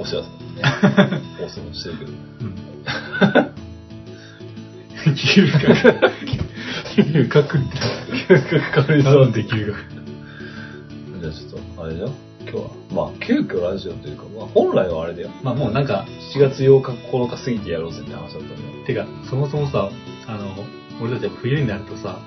お世話さんね。放送してるけど。嗅覚。嗅覚って。嗅覚軽いそうで嗅覚。じゃあちょっとあれだよ。今日はまあ急遽ラジオというか、まあ、本来はあれだよ。まあもうなんか7月8日9日過ぎてやろうぜって話だったんだよ。てかそもそもさ、俺たちは冬になるとさ、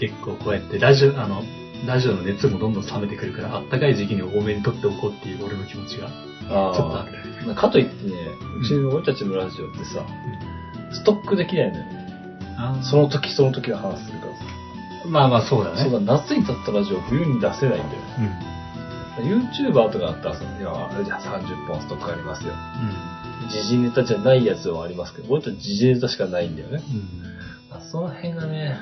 結構こうやってラジオの熱もどんどん冷めてくるから、あったかい時期に多めに撮っておこうっていう俺の気持ちがちょっとある。かといってね、うちの俺たちのラジオってさ、うん、ストックできないんだよね。その時その時の話するからさ。まあまあそうだね。そうだ、夏に撮ったラジオ冬に出せないんだよ、うん、YouTuber とかだったらさ、いやあれじゃあ30本ストックありますよ、うん、時事ネタじゃないやつはありますけど、俺たち時事ネタしかないんだよね、うん、その辺がね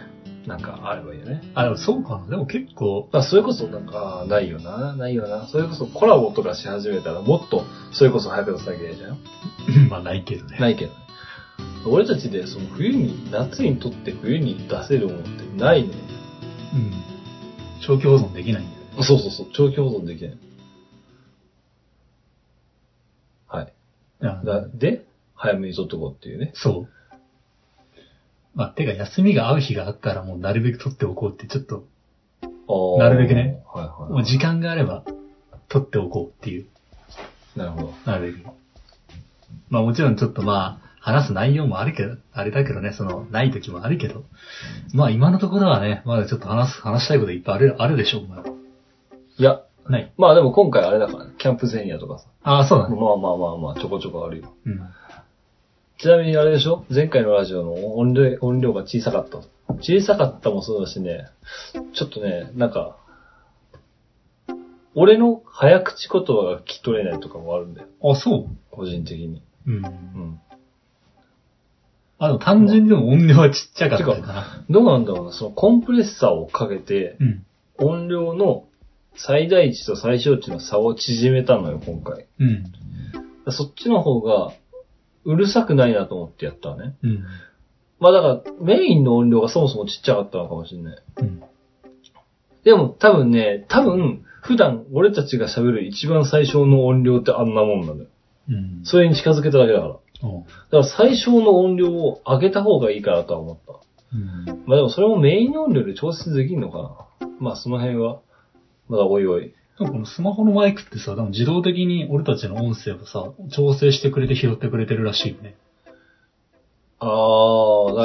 なんかあればいいよね。あ、でもそうかな。でも結構、まあ、それこそなんかないよな、ないよな。それこそコラボとかし始めたらもっとそれこそ早く出さなきゃいけないじゃん。まあないけどね。ないけどね。俺たちでその冬に夏にとって冬に出せるものってないね。うん。長期保存できないんだよね。そうそうそう。長期保存できない。はい。で早めに撮っとこうっていうね。そう。まあ、てか休みが合う日があったらもうなるべく取っておこうって、ちょっとなるべくね、はいはいはい、もう時間があれば取っておこうっていう。なるほど。なるべく。まあもちろんちょっとまあ話す内容もあるけど、あれだけどね、そのない時もあるけど、まあ今のところはね、まだちょっと話したいこといっぱいあるでしょう。いや、ない。まあでも今回あれだから、ね、キャンプ前夜とかさ。ああ、そうだね。まあまあまあまあ、ちょこちょこあるよ。うん。ちなみにあれでしょ、前回のラジオの音量が小さかったもそうだしね、ちょっとね、なんか俺の早口言葉が聞き取れないとかもあるんだよ。あ、そう、個人的に。うん、うん、単純にでも音量はちっちゃかったかな。どうなんだろうな、そのコンプレッサーをかけて、うん、音量の最大値と最小値の差を縮めたのよ今回、うん、そっちの方がうるさくないなと思ってやったわね。うん。まあだから、メインの音量がそもそもちっちゃかったのかもしれない。うん。でも多分、普段俺たちが喋る一番最小の音量ってあんなもんなんだよ。うん。それに近づけただけだから。うん。だから最小の音量を上げた方がいいかなとは思った。うん。まあでもそれもメイン音量で調節できるのかな。まあその辺は、まだおいおい。このスマホのマイクってさ、でも自動的に俺たちの音声をさ、調整してくれて拾ってくれてるらしいよね。ああ、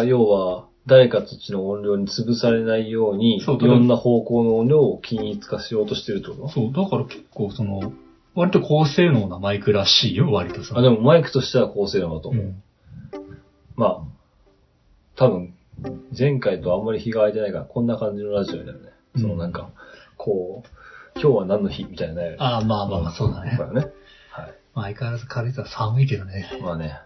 要は誰かたちの音量に潰されないように、いろんな方向の音量を均一化しようとしてるってこと？そう、だから結構その割と高性能なマイクらしいよ、割とさ。あ、でもマイクとしては高性能だと思う。うん、まあ多分前回とあんまり日が空いてないからこんな感じのラジオになるね。うん、そのなんかこう。今日は何の日みたいなね。ああ、まあまあまあ、そうだね。そうだね。はい。まあ、相変わらず軽井沢寒いけどね。まあね。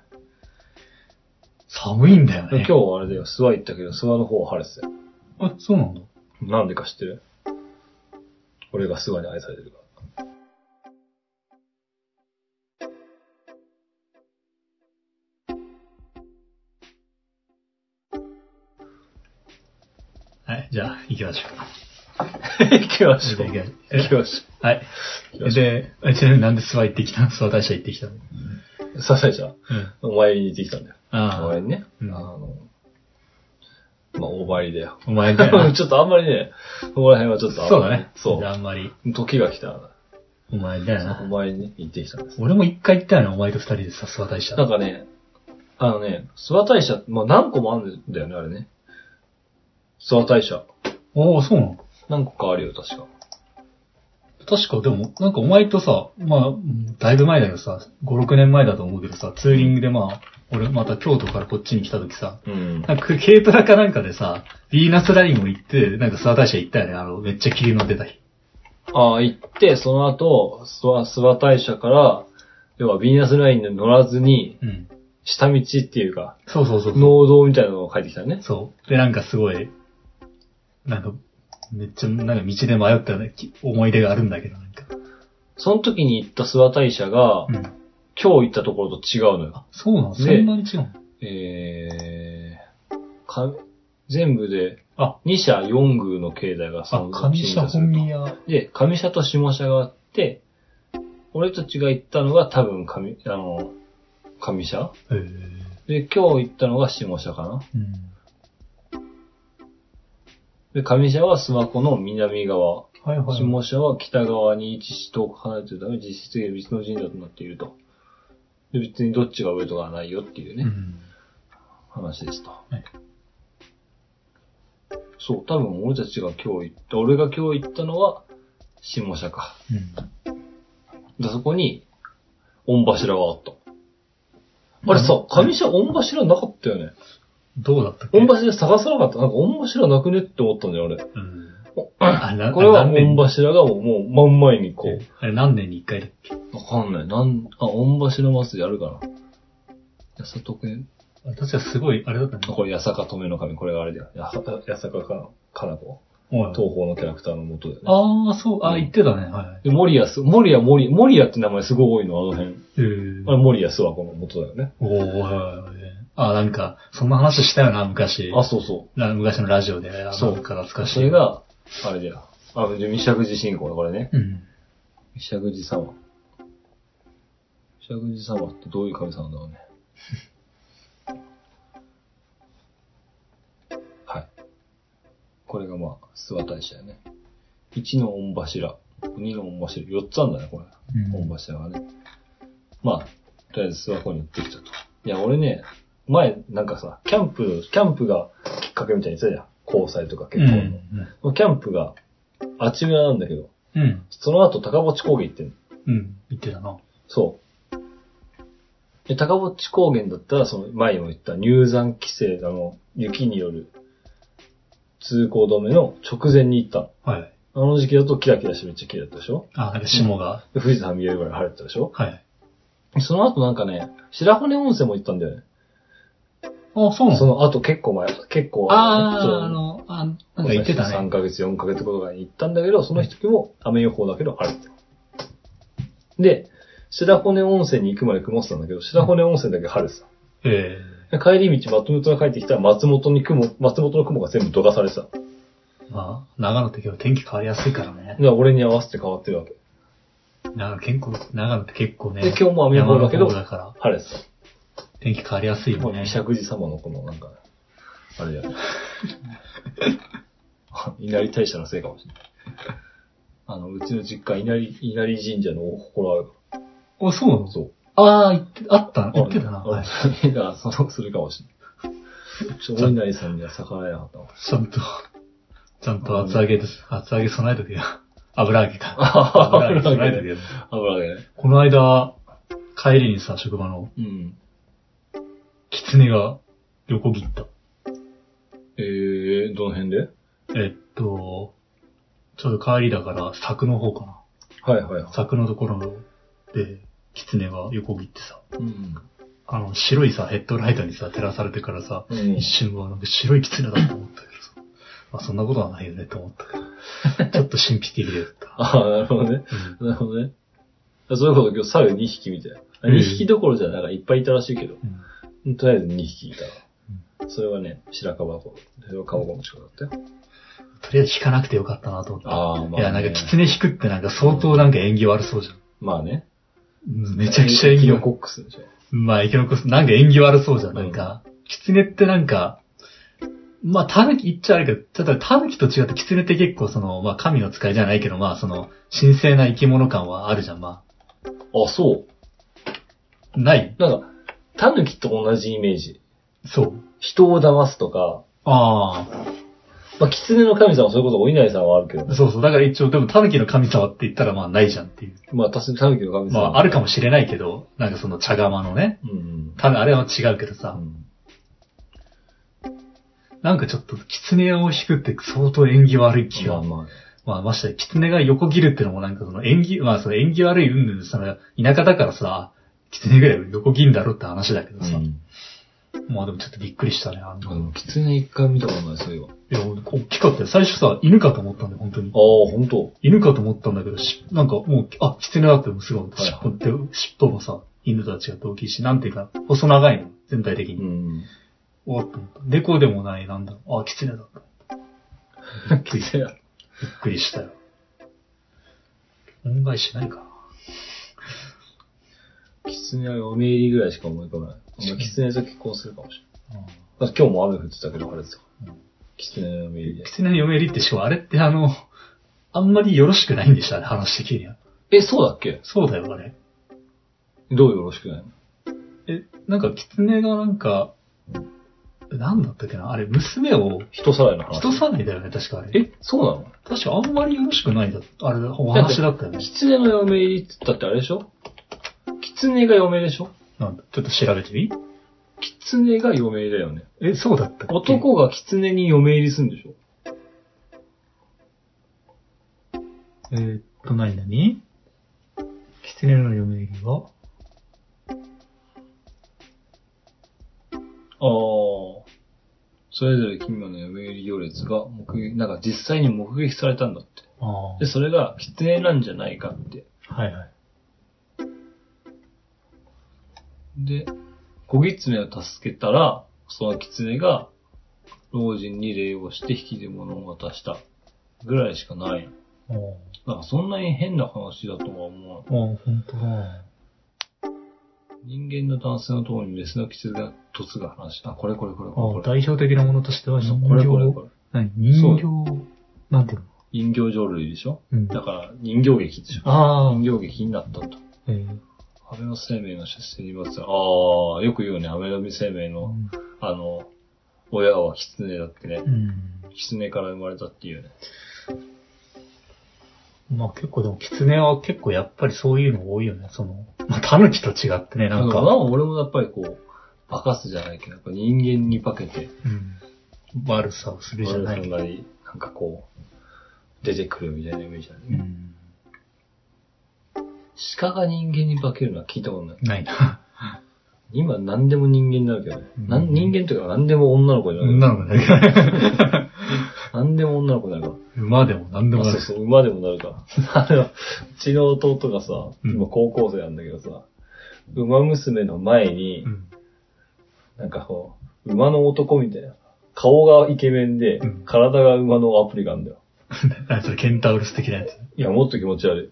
寒いんだよね。今日はあれだよ、諏訪行ったけど、諏訪の方は晴れてたよ。あ、そうなんだ。なんでか知ってる？俺が諏訪に愛されてるから。はい、じゃあ、行きましょう。行きましょう。はい。で、ちなみになんで諏訪行ってきたの？諏訪大社行ってきたの？諏訪大社、うん、お参りに行ってきたんだよ。お参りね。うん、まあ、お参りだよ。お参りだよ。ちょっとあんまりね、ここら辺はちょっとそうだね。そう。あんまり。時が来たら。お参りだよな。お参りに行ってきたんです。俺も一回行ったよね、お前と二人でさ、諏訪大社。なんかね、諏訪大社、まあ何個もあるんだよね、あれね。諏訪大社。おー、そうなの？何個かあるよ、確か、でも、なんかお前とさ、まあ、だいぶ前だけどさ、5、6年前だと思うけどさ、ツーリングでまあ、俺また京都からこっちに来た時さ、うん、なんか軽トラかなんかでさ、ヴィーナスラインを行って、なんか諏訪大社行ったよね、めっちゃ霧の出た日。ああ、行って、その後、諏訪大社から、要はヴィーナスラインに乗らずに、うん、下道っていうか、そうそうそう。農道みたいなのを書いてきたね。そう。で、なんかすごい、なんか、めっちゃ、なんか道で迷ったよね、思い出があるんだけど、なんか。その時に行った諏訪大社が、うん、今日行ったところと違うのよ。あ、そうなの？そんなに違うの？全部で、2社4宮の境内がその時に。上社本宮。で、上社と下社があって、俺たちが行ったのが多分上社、で、今日行ったのが下社かな、で、上社は諏訪湖の南側、はいはい、下社は北側に位置し遠く離れているため、実質的に別の神社となっていると。で、別にどっちが上とかはないよっていうね、話ですと。はい、そう、多分俺たちが今日行った、俺が今日行ったのは下社か。で、そこに、御柱があった。あれさ、上社御柱なかったよね。どうだったっけ？御柱探さなかった。なんか御柱なくねって思ったんだよ、俺。これは御柱がもう真ん前にこう。あれ何年に一回だっけ？わかんない。御柱祭りあるかな。八坂ね。確かすごい、あれだったね。これ八坂留の神、これがあれだよ。八坂かな子。東方のキャラクターの元でね。ああ、そう、あ、言ってたね。はい。モリアって名前すごい多いの、あの辺。あれ、モリア諏訪湖の元だよね。あ、なんか、そんな話したよな、昔。あ、そうそう。昔のラジオで、そうか、懐かしい。それが、あれだよ。あ、未釈寺信仰だ、これね。未釈寺様。未釈寺様ってどういう神様だろうね。これがまあ、諏訪大社やね。1の御柱、2の御柱、4つあるんだね、これ。御柱がね。まあ、とりあえず諏訪湖に行ってきたと。いや、俺ね、前、なんかさ、キャンプがきっかけみたいに言ってたじゃん。交際とか結婚の。キャンプが、あっち村なんだけど、その後、高墓地高原行ってんの。行ってたな。そう。で、高墓地高原だったら、その前にも言った入山規制、雪による、通行止めの直前に行ったの。はい。あの時期だとキラキラしてめっちゃ綺麗だったでしょ？あ、なんか霜が。富士山見えるぐらい晴れてたでしょ？はい。その後なんかね、白骨温泉も行ったんだよね。あ、そうなの？その後結構前、結構。なんか行ってたね。3ヶ月、4ヶ月後とかに行ったんだけど、その時も雨予報だけど晴れてた。で、白骨温泉に行くまで曇ってたんだけど、白骨温泉だけ晴れてた。へえ。帰り道、松本が帰ってきたら、松本の雲が全部どかされてた。まあ、長野って今日天気変わりやすいからね。俺に合わせて変わってるわけ。長野って結構ね。で、今日も雨降るだけど、晴れてた。天気変わりやすいよね。未釈寺様のこの、なんか、あれやね。稲荷大社のせいかもしれない。うちの実家、稲荷神社のお祠あるから。あ、そうなの？そう。あったな、言ってたな。映画、するかもしれない。お稲荷さんには逆らえなかったわ。ちゃんと厚揚げ備えとけよ。油揚げか。油揚げね。この間、帰りにさ、職場の、狐が横切った。どの辺で？ちょうど帰りだから、柵の方かな。はいはい。柵のところで、狐が横切ってさ、白いさ、ヘッドライトにさ、照らされてからさ、一瞬はなんか白い狐だと思ったけどさ、まあそんなことはないよねと思ったけど、ちょっと神秘的だった。ああ、なるほどね。なるほどね。そういうこと今日猿2匹みたいな。2匹どころじゃなんかいっぱいいたらしいけど、とりあえず2匹いた。それはね、白樺湖。白樺湖の近くだったよ。とりあえず引かなくてよかったなと思った。いや、なんか狐引くってなんか相当なんか縁起悪そうじゃん。まあね。めちゃくちゃ演技をコックスでしょ。まあ、生き残す。なんか演技悪そうじゃん。なんか、狐ってなんか、まあ、狸言っちゃあれけど、ただ狸と違って狐って結構その、まあ、神の使いじゃないけど、まあ、その、神聖な生き物感はあるじゃん、まあ。あ、そう。ない。なんか、狸と同じイメージ。そう。人を騙すとか。ああ。まあ、狐の神様はそういうこと、お稲荷さんはあるけど。そうそう。だから一応、でも、狸の神様って言ったら、まあ、ないじゃんっていう。まあ、確かに狸の神様。まあ、あるかもしれないけど、なんかその、茶釜のね。あれは違うけどさ。なんかちょっと、狐を引くって相当縁起悪い気が。まして、狐が横切るってのもなんかその、縁起悪い云々でさ、田舎だからさ、狐ぐらい横切るんだろうって話だけどさ。まあでもちょっとびっくりしたね、狐一回見たことない、そういえば。いや、大きかったよ。最初さ、犬かと思ったんだよ、本当に。ああ、本当。犬かと思ったんだけど、なんかもう、あ、狐だってもうすごい。尻尾もさ、犬とは違って大きいし、なんていうか、細長いの、全体的に。おわっと思った。猫でもない、なんだろう。あ、狐だった。びっくりしたよ。恩返しないかな。キツネは嫁入りぐらいしか思い浮かばない。キツネと結婚するかもしれない。うん、今日も雨降ってたけど晴れてた。キツネの嫁入りで。キツネの嫁入りってしかもあれってあんまりよろしくないんでしたね、話的には。え、そうだっけ？そうだよ、あれ。どうよろしくないの？え、なんかキツネがなんか、なんだったっけな、あれ、娘を。人さらいの話。人さらいだよね、確かあれ。え、そうなの？確かあんまりよろしくないだ、あれ、お話だったよね。キツネの嫁入りって言ったってあれでしょ？キツネが嫁でしょ？なんだ、ちょっと調べてみ？キツネが嫁入りだよね。え、そうだったっけ？男がキツネに嫁入りするんでしょ？何？キツネの嫁入りは？ああ。それぞれ奇妙な嫁入り行列がなんか実際に目撃されたんだって。ああ。で、それがキツネなんじゃないかって。はいはい。で、子ギツネを助けたら、そのキツネが老人に礼をして引き出物を渡したぐらいしかない。なんかそんなに変な話だとは思わない。ああ、ほんとだ。人間の男性のところにメスのキツネが突が話した。これ。代表的なものとしては人形。これ。何？人形、なんていうの？人形浄瑠璃でしょ？うん。だから人形劇でしょ？ああ。人形劇になったと。へえ。安倍の生命の出世にまつわる。ああ、よく言うね。安倍の生命の、うん、親はキツネだってね。うん。キツネから生まれたっていうね。まあ結構でも、キツネは結構やっぱりそういうの多いよね。まあ、タヌキと違ってね、なんか。俺もやっぱりこう、化かすじゃないけど、やっぱ人間に化けて、うん、悪さをするじゃないけど。なんかこう、出てくるみたいなイメージだね。うん、鹿が人間に化けるのは聞いたことない。ないな。今何でも人間になるけどね。うん、人間というか何でも女の子になる。女の子になる。何でも女の子になるから。馬でも何でもなる。そうそう、馬でもなるから。うちの弟がさ、今高校生なんだけどさ、うん、馬娘の前に、うん、なんかこう、馬の男みたいな。顔がイケメンで、うん、体が馬のアプリがあるんだよ。それケンタウルス的なやつ。いや、もっと気持ち悪い。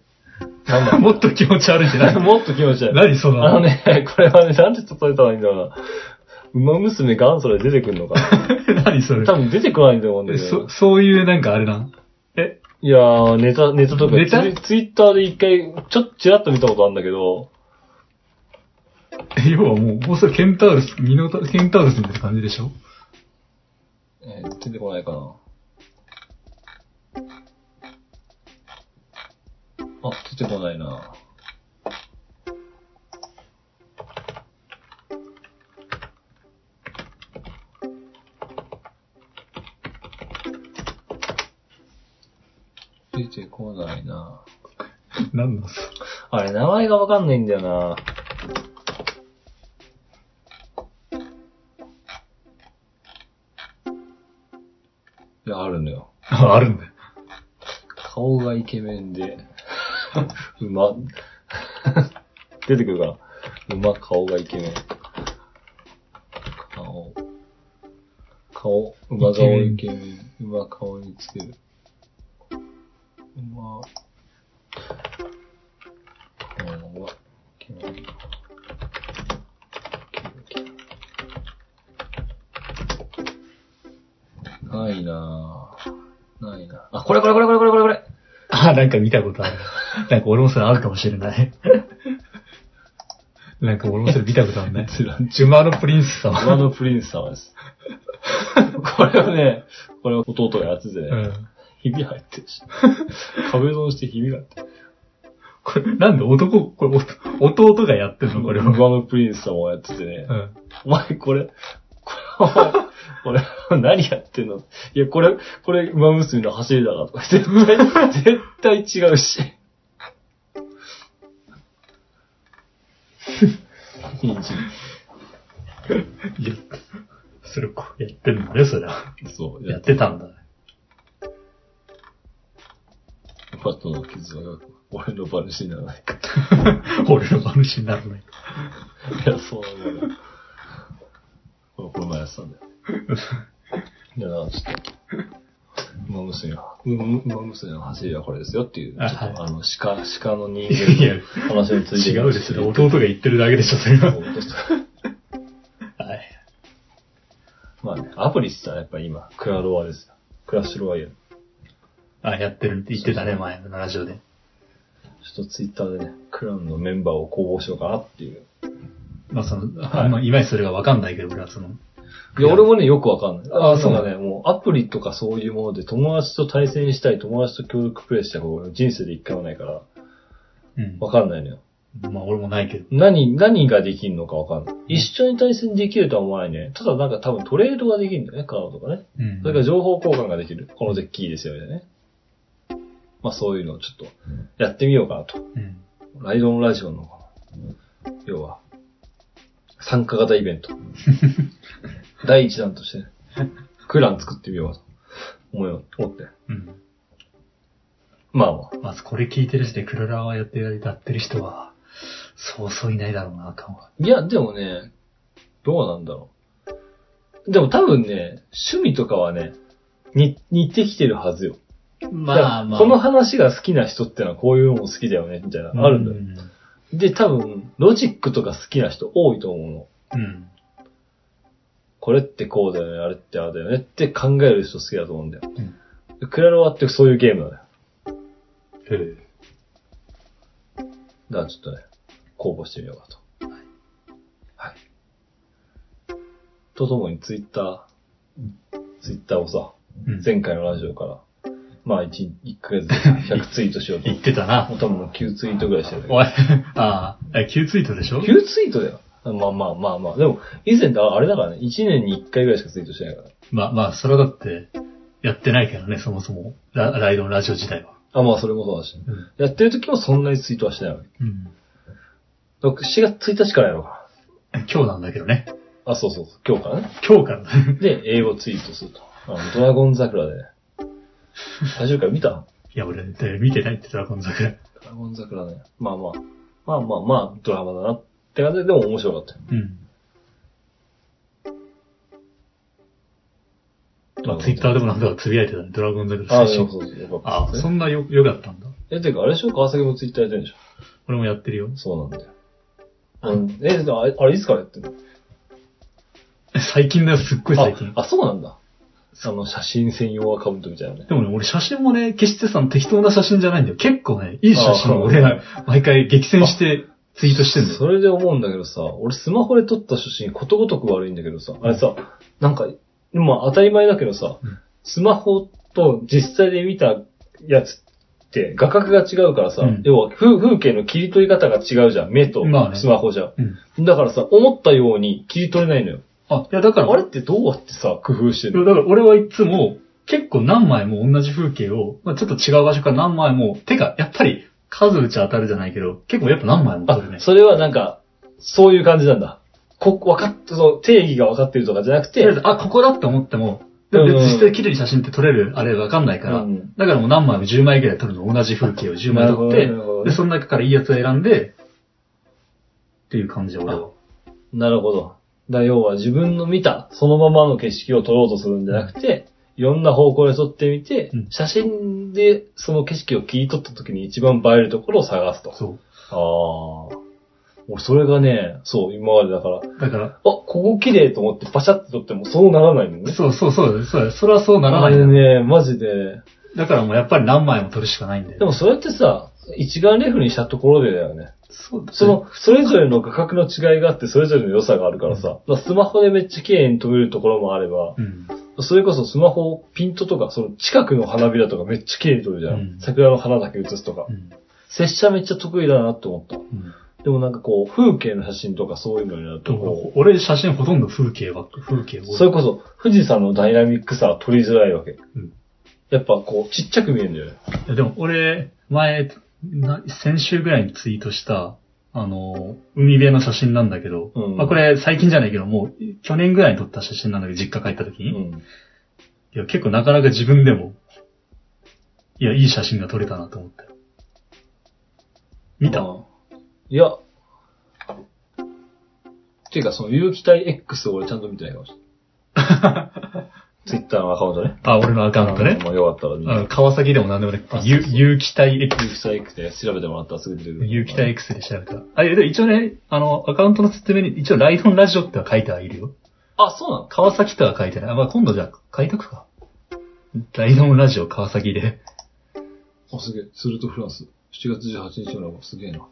もっと気持ち悪いって何？もっと気持ち悪い。何そのこれはね、なんで例えたらいいんだろうな。馬娘元祖で出てくるのかな。何それ。多分出てこないんだと思うんだけど。そういうなんかあれな。え？いやー、ネタとかツイッターで一回、ちらっと見たことあるんだけど。要はもうそれケンタウルスみたいな感じでしょ？出てこないかな。あ、出てこないな。出てこないな。何なんすか？あれ、名前がわかんないんだよな。いや、あるんだよ。あるんだよ。顔がイケメンで。馬出てくるかな。馬、顔がイケメン。顔、馬顔イケメン。馬顔につける。馬、顔がイケメン。ないなぁ。ないなぁ。あ、これ。あ、なんか見たことある。なんか俺もそれあるかもしれない。なんか俺もそれ見たことあるね。ジュマのプリンス様。ジュマのプリンス様です。これは弟がやっててね。うん、ひび入ってるし。壁ドンしてひびが入ってる。これ、なんで弟がやってるのこれは。ジュマのプリンス様をやっててね。うん、お前これ、何やってんの？いや、これ、馬娘の走りだなとか、絶対違うし。いや、それ、やってるんだね、それは。そう、やってたんだね。パットの傷が、俺の話にならないか。俺の話にならないか。いや、そうだね。この前やってたんだよ。いや、ちょっと、馬娘の走りはこれですよっていう、ちょっと鹿の人間の話について。違うですよ。弟が言ってるだけでしょ、それは。はい。まあね、アプリしたらやっぱり今、クラロワですよ。クラッシュロワイヤル。あ、やってるって言ってたね、前のラジオで。ちょっとツイッターでね、クランのメンバーを公募しようかなっていう。まあその、はい、いわゆるそれがわかんないけど、俺はその。いや、俺もね、よくわかんない。ああ、そうだね。もう、アプリとかそういうもので、友達と対戦したい、友達と協力プレイした方が人生で一回もないから、うん。わかんないのよ。まあ、俺もないけど。何ができるのかわかんない。一緒に対戦できるとは思わないね。ただなんか多分トレードができるんだよね、カードとかね。うん。それから情報交換ができる。このデッキいいですよね。まあ、そういうのをちょっと、やってみようかなと。うん。ライドオンラジオのかな。要は、参加型イベント。第一弾として、クラン作ってみようかと思って。うん。まあまあ。まずこれ聞いてる時点でクララはやってる、歌ってる人は、そうそういないだろうな、感は。いや、でもね、どうなんだろう。でも多分ね、趣味とかはね、似てきてるはずよ。まあまあ。この話が好きな人ってのはこういうのも好きだよね、みたいな、あるんだよ。うん、で、多分、ロジックとか好きな人多いと思うの。うん。これってこうだよね、あれってあれだよねって考える人好きだと思うんだよ。うん、クラロワってそういうゲームだよ。へえ。だからちょっとね、公募してみようかと。はい。はい。とともにツイッターをさ、うん、前回のラジオから、まあ1ヶ月で100ツイートしようと。言ってたな。もう多分9ツイートぐらいしてる。9ツイートでしょ？ 9 ツイートだよ。まあ。でも、以前だ、あれだからね、1年に1回ぐらいしかツイートしてないから。まあ、それはだって、やってないからね、そもそも。ライドのラジオ自体は。あ、まあ、それもそうだし。うん、やってる時もそんなにツイートはしてないわけ。うん。4月1日からやろうか。今日なんだけどね。あ、そう。今日からね。今日からね。で、英語ツイートすると。ドラゴン桜でね。最終回見た？いや、俺、見てないって、ドラゴン桜。ドラゴン桜ね。まあ、ドラマだな。って感じで、でも面白かったよ。うん。まあ、ツイッターでもなんだか呟いてたね。ドラゴンだけど。ああ、そう。ああ、そんな良かったんだ。てか、あれでしょ？川崎もツイッターやってるでしょ？俺もやってるよ。そうなんだよ。あれいつからやってるの？最近だよ、すっごい最近。あ、そうなんだ。写真専用アカウントみたいなね。でもね、俺写真もね、決してさ、適当な写真じゃないんだよ。結構ね、いい写真を俺が毎回激戦して、ツイートしてんだよ。それで思うんだけどさ、俺スマホで撮った写真ことごとく悪いんだけどさ、あれさ、なんか、まあ当たり前だけどさ、うん、スマホと実際で見たやつって画角が違うからさ、うん、要は風景の切り取り方が違うじゃん、目とスマホじゃん。まあね、うん、だからさ、思ったように切り取れないのよ。あ、いやだから、あれってどうやってさ、工夫してるの？だから俺はいつも結構何枚も同じ風景を、まあ、ちょっと違う場所から何枚も、てかやっぱり、数打ち当たるじゃないけど、結構やっぱ何枚も撮るね。それはなんか、そういう感じなんだ。定義が分かってるとかじゃなくて。あ、ここだって思っても、でも実際綺麗に写真って撮れる、あれ分かんないから、うん、だからもう何枚も10枚くらい撮るの、同じ風景を10枚撮って、で、その中からいいやつを選んで、っていう感じ俺は。なるほど。だ、要は自分の見た、そのままの景色を撮ろうとするんじゃなくて、いろんな方向で撮ってみて、うん、写真でその景色を切り取った時に一番映えるところを探すと。そう。ああ。俺それがね、そう、今までだから、あ、ここ綺麗と思ってパシャって撮ってもそうならないのね。そうだよ。それはそうならない。あれね、マジで。だからもうやっぱり何枚も撮るしかないんだよ。でもそれってさ、一眼レフにしたところでだよね。そうだね。それぞれの画角の違いがあって、それぞれの良さがあるからさ、うん、スマホでめっちゃ綺麗に撮れるところもあれば、うん、それこそスマホピントとか、その近くの花びらとかめっちゃ綺麗に撮るじゃん。うん、桜の花だけ写すとか。うん、拙者めっちゃ得意だなって思った。うん、でもなんかこう、風景の写真とかそういうのになるとこう。俺写真ほとんど風景を。それこそ、富士山のダイナミックさは撮りづらいわけ。うん、やっぱこう、ちっちゃく見えるんだよね。いやでも俺、先週ぐらいにツイートした、海辺の写真なんだけど、うん、まあこれ最近じゃないけど、もう去年ぐらいに撮った写真なんだけど、実家帰った時に、うん、いや結構なかなか自分でも、いや、いい写真が撮れたなと思って。見た？いや、ていうかその有機体 X を俺ちゃんと見てないかもしれない。ツイッターのアカウントね。あ、俺のアカウントね。まあ、よかったらみんな。川崎でも何でもね。有機体 X。有機体 X で調べてもらったらすぐ出てくる。有機体 X で調べた。あ、いや、一応ね、アカウントの説明に、一応ライドンラジオっては書いてはいるよ。あ、そうなの？川崎とは書いてない。まあ、今度じゃあ、書いとくか。ライドンラジオ川崎で。あ、すげえ。ツールとフランス。7月18日のラボ、すげえな。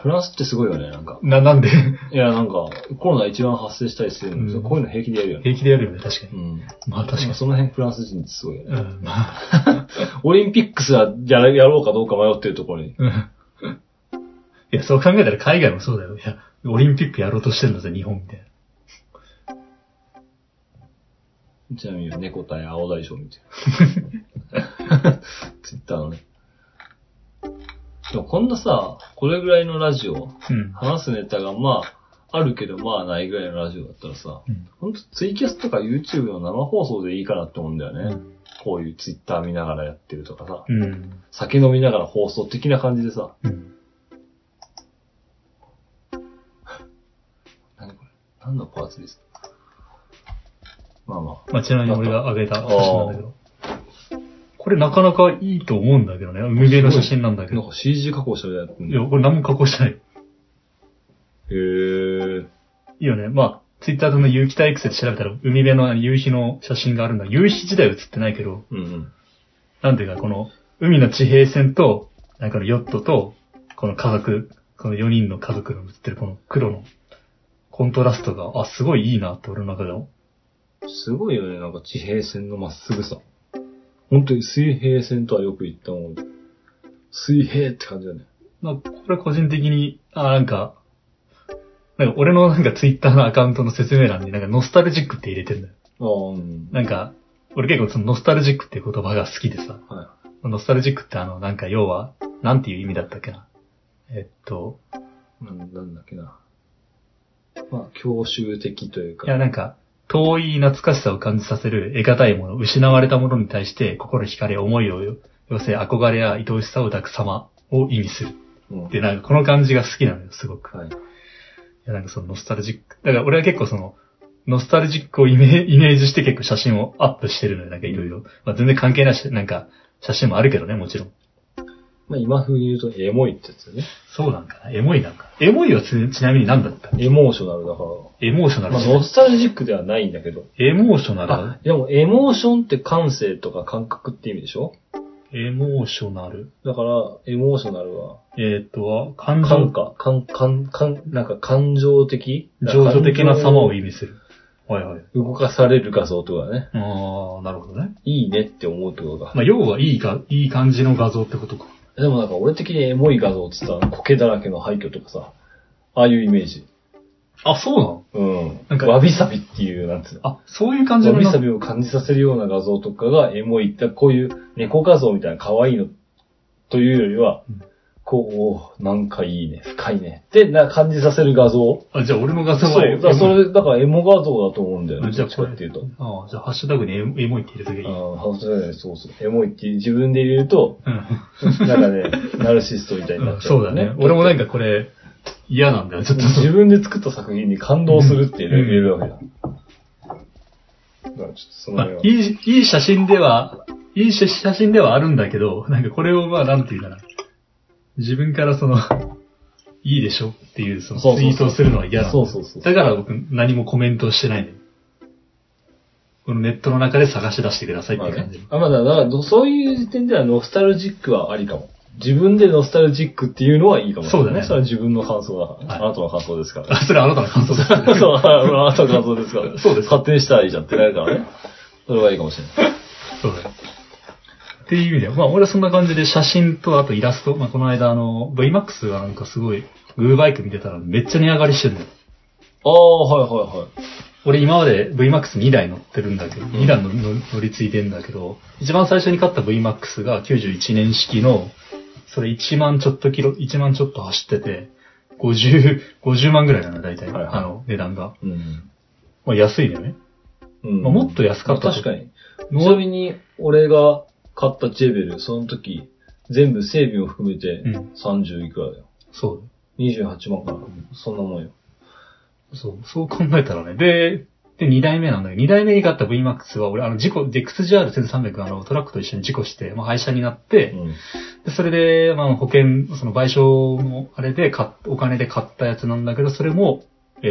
フランスってすごいよね、なんか。なんでいや、なんか、コロナ一番発生したりするんですよ。こういうの平気でやるよね。平気でやるよね、確かに。うん。まあ確かに。その辺フランス人ってすごいよね。うん。まあ、オリンピックスはやろうかどうか迷ってるところに。うん。いや、そう考えたら海外もそうだよ。いや、オリンピックやろうとしてるんだぜ、日本みたいな。ちなみに、猫対青大将みたいな。ツイッターのね。でもこんなさ、これぐらいのラジオ、うん、話すネタがまあ、あるけどまあないぐらいのラジオだったらさ、うん、ほんとツイキャスとか YouTube の生放送でいいかなって思うんだよね。うん、こういう Twitter 見ながらやってるとかさ、うん、酒飲みながら放送的な感じでさ、うん、何これ？何のパーツですか？まあまあ。まあ、ちなみに俺が上げた写真なんだけど。これなかなかいいと思うんだけどね。無限の写真なんだけど。なんか CG 加工したやつ。いや、これ何も加工してない。へー。いいよね。まあ、Twitter の有機体 X で調べたら、海辺の夕日の写真があるんだ。夕日自体は写ってないけど、うんうん、なんていうか、この、海の地平線と、なんかのヨットと、この家族、この4人の家族の写ってるこの黒のコントラストが、あ、すごいいいなって俺の中では。すごいよね。なんか地平線のまっすぐさ。本当に水平線とはよく言ったもん。水平って感じだね。これ個人的に、なんか俺のなんかツイッターのアカウントの説明欄になんかノスタルジックって入れてんだよ。なんか、俺結構そのノスタルジックっていう言葉が好きでさ。はい、ノスタルジックってなんか要は、なんていう意味だったっけな。なんだっけな。まあ、郷愁的というか。いや、なんか、遠い懐かしさを感じさせる得難いもの、失われたものに対して心惹かれ、思いを寄せ、憧れや愛おしさを抱く様を意味する。うん、で、なんかこの感じが好きなのよ、すごく。はい、いや、なんかそのノスタルジック、だから俺は結構その、ノスタルジックをイメージして結構写真をアップしてるのよ、なんかいろいろ。まあ全然関係ないし、なんか写真もあるけどね、もちろん。まあ今風に言うとエモいってやつよね。そうなんかな。エモいなんか。エモいはちなみに何だった？エモーショナルだから。エモーショナル。まあノスタルジックではないんだけど。エモーショナル。あ、でもエモーションって感性とか感覚って意味でしょ？エモーショナル。だから、エモーショナルは。感情か。なんか感情的？情緒的な様を意味する。はいはい。動かされる画像とかね。ああ、なるほどね。いいねって思うってことか。まあ要はいい感じの画像ってことか。でもなんか俺的にエモい画像って言ったら、苔だらけの廃墟とかさ、ああいうイメージ。あ、そうなの？うん。なんか、わびさびっていう、なんていうの？あ、そういう感じの。わびさびを感じさせるような画像とかがエモいって、こういう猫画像みたいな可愛いの、というよりは、うん、こう、なんかいいね、深いね、ってな感じさせる画像。あ、じゃあ俺の画像はエモい。そう、だからエモ画像だと思うんだよね。じゃあこれって言うと。ああ、じゃあハッシュタグにエモいって入れとけばいい。ああ、ハッシュタグにそうそう。エモいって自分で入れると、うん、なんかね、ナルシストみたいになっちゃう、ねうん。そうだね。俺もなんかこれ、嫌なんだよ、ちょっと。自分で作った作品に感動するって入れるわけだ。だからちょっとその辺は、まあ、いい写真ではあるんだけど、なんかこれをまあ、なんていうかな。自分からその、いいでしょっていうそのツイートをするのは嫌なんだ。そう。だから僕何もコメントをしてないのよ。このネットの中で探し出してくださいっていう感じ。だからそういう時点ではノスタルジックはありかも。自分でノスタルジックっていうのはいいかもしれない。そうだね。それは自分の感想だから、はい。あなたの感想ですから。それはあなたの感想ですから。そう、あなたの感想ですから。そうです。勝手にしたらいいじゃんってなるからね。それはいいかもしれない。そうだね。っていう意味では、まあ俺はそんな感じで写真とあとイラスト、まあこの間VMAX がなんかすごい、グーバイク見てたらめっちゃ値上がりしてるのよ。ああ、はいはいはい。俺今まで VMAX2 台乗ってるんだけど、2台乗り継いでんだけど、一番最初に買った VMAX が91年式の、それ1万ちょっと1万ちょっと走ってて、50万ぐらいなの大体、はいはい、値段が。うん、まあ安いんだよね。うん、まあもっと安かった、まあ。確かに。ちなみに俺が、買ったジェベル、その時、全部整備を含めて30いくらだよ。うん、そう。28万かな。そんなもんよ。そう考えたらね。で、で、2代目なんだよ。2代目に買った VMAX は、俺、事故、XGR1300、トラックと一緒に事故して、廃車になって、うん、でそれで、保険、その賠償のあれでお金で買ったやつなんだけど、それも、2008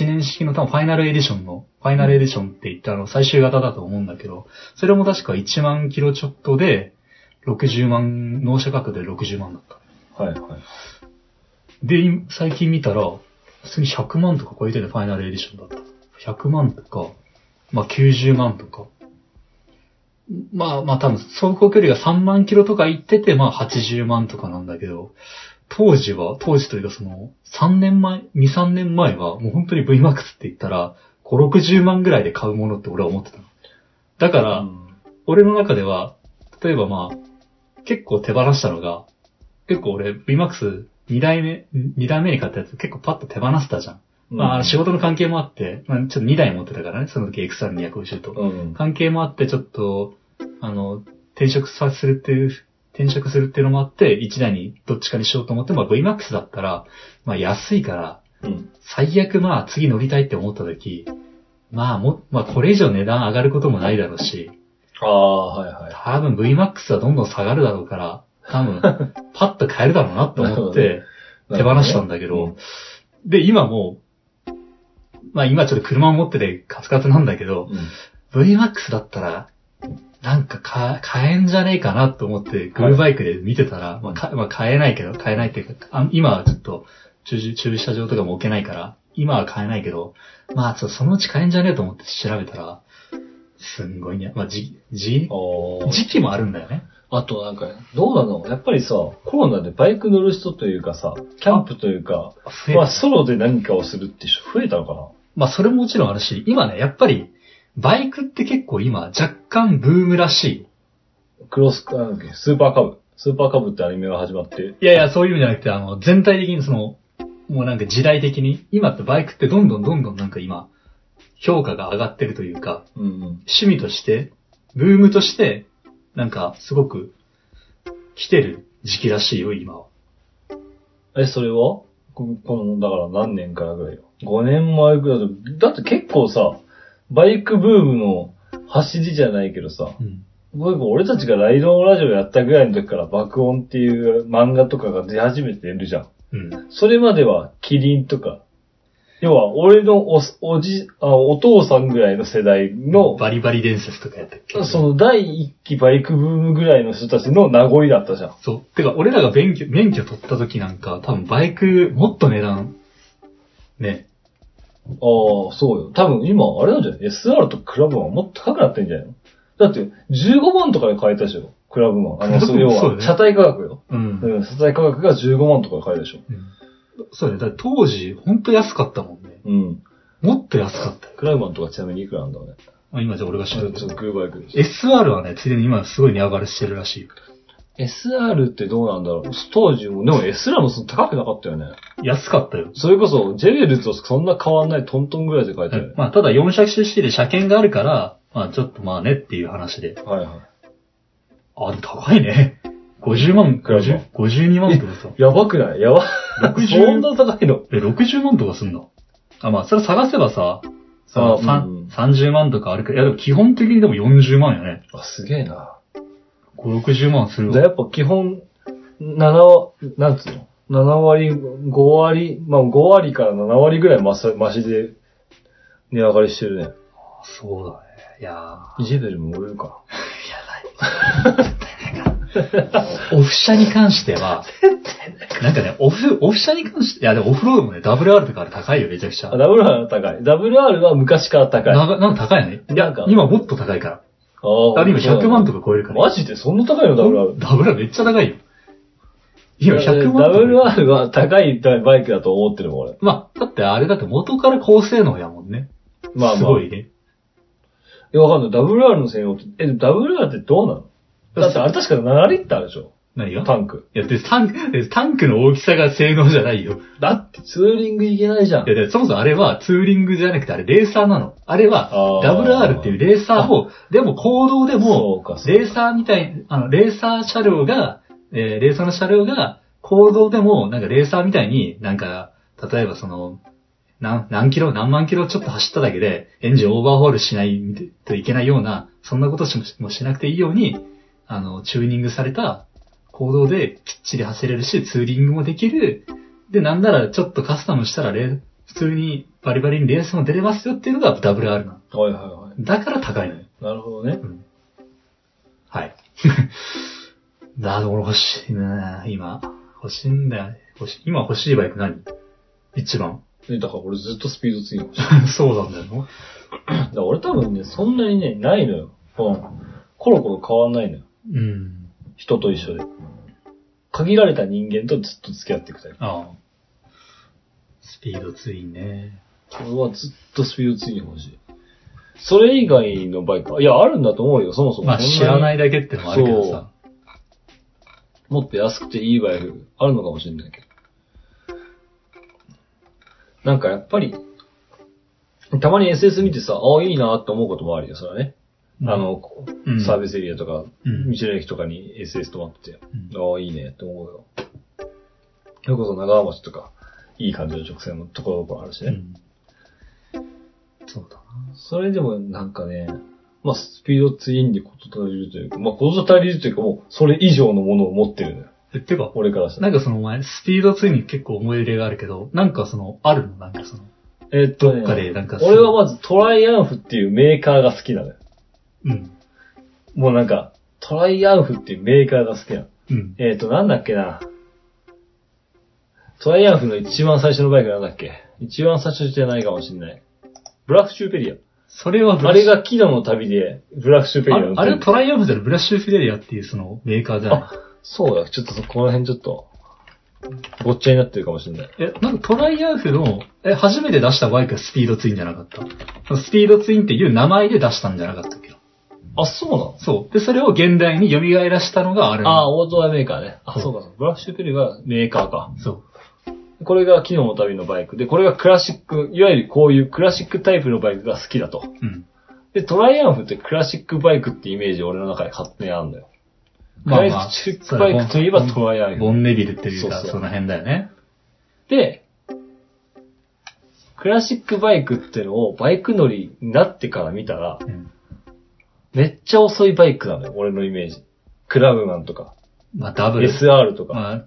年式の多分ファイナルエディションって言った最終型だと思うんだけど、それも確か1万キロちょっとで、60万、納車額で60万だった。はいはい。で、最近見たら、普通に100万とか超えてるファイナルエディションだった。100万とか、90万とか。多分、走行距離が3万キロとか行ってて、80万とかなんだけど、当時というか2、3年前は、もう本当に VMAX って言ったら、5、60万ぐらいで買うものって俺は思ってたの。だから、俺の中では、例えば結構手放したのが、結構俺 VMAX、2代目に買ったやつ結構パッと手放せたじゃん。仕事の関係もあって、ちょっと2台持ってたからね、その時 XR250 と。関係もあって、ちょっと、転職するっていうのもあって、1台にどっちかにしようと思って、VMAX だったら、安いから、最悪次乗りたいって思った時、これ以上値段上がることもないだろうし、はいはい。多分 VMAX はどんどん下がるだろうから、多分、パッと買えるだろうなと思って、手放したんだけど、で、今もう、今ちょっと車を持っててカツカツなんだけど、VMAX だったら、買えんじゃねえかなと思って、グルバイクで見てたら、買えないっていうか、今はちょっと、駐車場とかも置けないから、今は買えないけど、ちょっとそのうち買えんじゃねえと思って調べたら、すんごいね、時期もあるんだよね。あとどうなの？やっぱりさ、コロナでバイク乗る人というかさ、キャンプというか、ソロで何かをするって人増えたのかな？それももちろんあるし、今ね、やっぱり、バイクって結構今、若干ブームらしい。スーパーカブ。スーパーカブってアニメが始まって。いやいや、そういうんじゃなくて、全体的にもう時代的に、今ってバイクってどんどんどんどん今、評価が上がってるというか、趣味として、ブームとして、すごく、来てる時期らしいよ、今は。それは何年からぐらいよ。5年前ぐらいだって結構さ、バイクブームの走りじゃないけどさ、俺たちがライドラジオやったぐらいの時から爆音っていう漫画とかが出始めてるじゃん。それまではキリンとか、要は、俺のお父さんぐらいの世代の、バリバリ伝説とかやったっけ？その第一期バイクブームぐらいの人たちの名残だったじゃん。そう。てか、俺らが免許取った時なんか、多分バイク、もっと値段、ね。そうよ。多分今、あれなんじゃない？ SR とクラブマンもっと高くなってんじゃないの？だって、15万とかで買えたでしょ？クラブマン。要は、車体価格よ。車体価格が15万とかで買えたでしょ。そうね。だ当時、ほんと安かったもんね。もっと安かった。クラウマンとかちなみにいくらなんだろうね。今じゃあ俺が知ってる。グルーバイクでしょ。SR はね、ついでに今すごい値上がりしてるらしい。SR ってどうなんだろう。当時も、でも SR もその高くなかったよね。安かったよ。それこそ、ジェベルとそんな変わんないトントンぐらいで買えたよね。ただ4車種式で車検があるから、ちょっとねっていう話で。はいはい。でも高いね。50万くらいじゃん。52万とかさ。やばくない？やば。そんな高いの？60万とかすんだ。それ探せばさ、30万とかあるけど、でも基本的にでも40万よね。すげえな。5、60万するわ。やっぱ基本、7割、5割、5割から7割ぐらいマシで値上がりしてるね。そうだね。いやー。ジェベルも売れるか。やばい。オフ車に関しては、オフ車に関して、でもオフロードもね、WR とかあれ高いよ、めちゃくちゃ。WR は高い。WR は昔から高い。なんか高いね。今もっと高いから。今100万とか超えるから。マジでそんな高いの WR？ WR めっちゃ高いよ。今100万。WR は高いバイクだと思ってるもん、俺。だってあれだって元から高性能やもんね。すごいね。いや、わかんない。WR の性能って、WR ってどうなの？だってあれ確か7リッターでしょ？何が？タンク。いや、タンクの大きさが性能じゃないよ。だってツーリングいけないじゃん。いや、そもそもあれはツーリングじゃなくてあれレーサーなの。あれは WR っていうレーサーを、でも公道でも、レーサーみたい、レーサーの車両が公道でもレーサーみたいに例えばその、何キロ、何万キロちょっと走っただけで、エンジンオーバーホールしないといけないような、そんなこともしなくていいように、チューニングされた行動できっちり走れるし、ツーリングもできる。で、なんならちょっとカスタムしたら普通にバリバリにレースも出れますよっていうのが WR なの。はいはいはい。だから高いのよ。なるほどね。うん、はい。だ、俺欲しいな今。欲しいんだよ。今欲しいバイク何？一番。ね、だから俺ずっとスピードついてました。そうなんだよ。だから俺多分ね、そんなにね、ないのよ。うん。コロコロ変わんないのよ。うん。人と一緒で。限られた人間とずっと付き合っていくタイプ。ああ。スピードツインね。俺はずっとスピードツイン欲しい。それ以外のバイクは、いや、あるんだと思うよ、そもそも。まあ、知らないだけってのもあるけどさ。もっと安くていいバイク、あるのかもしれないけど。なんかやっぱり、たまに SS 見てさ、ああ、いいなって思うこともあるよ、それはね。うん、サービスエリアとか、うん、道の駅とかに SS 止まってて、うん、ああ、いいねって思うよ。それこそ長浜町とか、いい感じの直線のところどころあるしね。うんそうだな。それでもなんかね、まあ、スピードツインにこと足りるというか、まあ、こと足りるというかもう、それ以上のものを持ってるのよ。てか、俺からしたら。なんかそのお前、スピードツインに結構思い入れがあるけど、なんかその、あるのなんかその。どっかでなんか。俺はまずトライアンフっていうメーカーが好きなのよ。うん。もうなんか、トライアンフっていうメーカーが好きなの。うん。なんだっけな。トライアンフの一番最初のバイクなんだっけ？一番最初じゃないかもしれない。ブラックシューペリア。それはあれがキドの旅で、ブラックシューペリアの旅。あれはトライアンフだろ、ブラックシューペリアっていうそのメーカーじゃない。あ、そうだ、ちょっとこの辺ちょっと、ごっちゃになってるかもしれない。なんかトライアンフの、初めて出したバイクはスピードツインじゃなかった。スピードツインっていう名前で出したんじゃなかったっけど。あ、そうなの？そう。で、それを現代に蘇らしたのがあれ。あ、オートアメーカーね。あ、そうかそう。ブラックシューペリアがメーカーか。そう。これが機能の旅のバイクで、これがクラシック、いわゆるこういうクラシックタイプのバイクが好きだと。うん、で、トライアンフってクラシックバイクってイメージ俺の中で勝手にあるんだよ。まあまあ、クラシックバイクといえばトライアンフ。ボンネビルっていうか、その辺だよね。で、クラシックバイクってのをバイク乗りになってから見たら、うん、めっちゃ遅いバイクなのよ、俺のイメージ。クラブマンとか、まあ、ダブル SR とか。まあ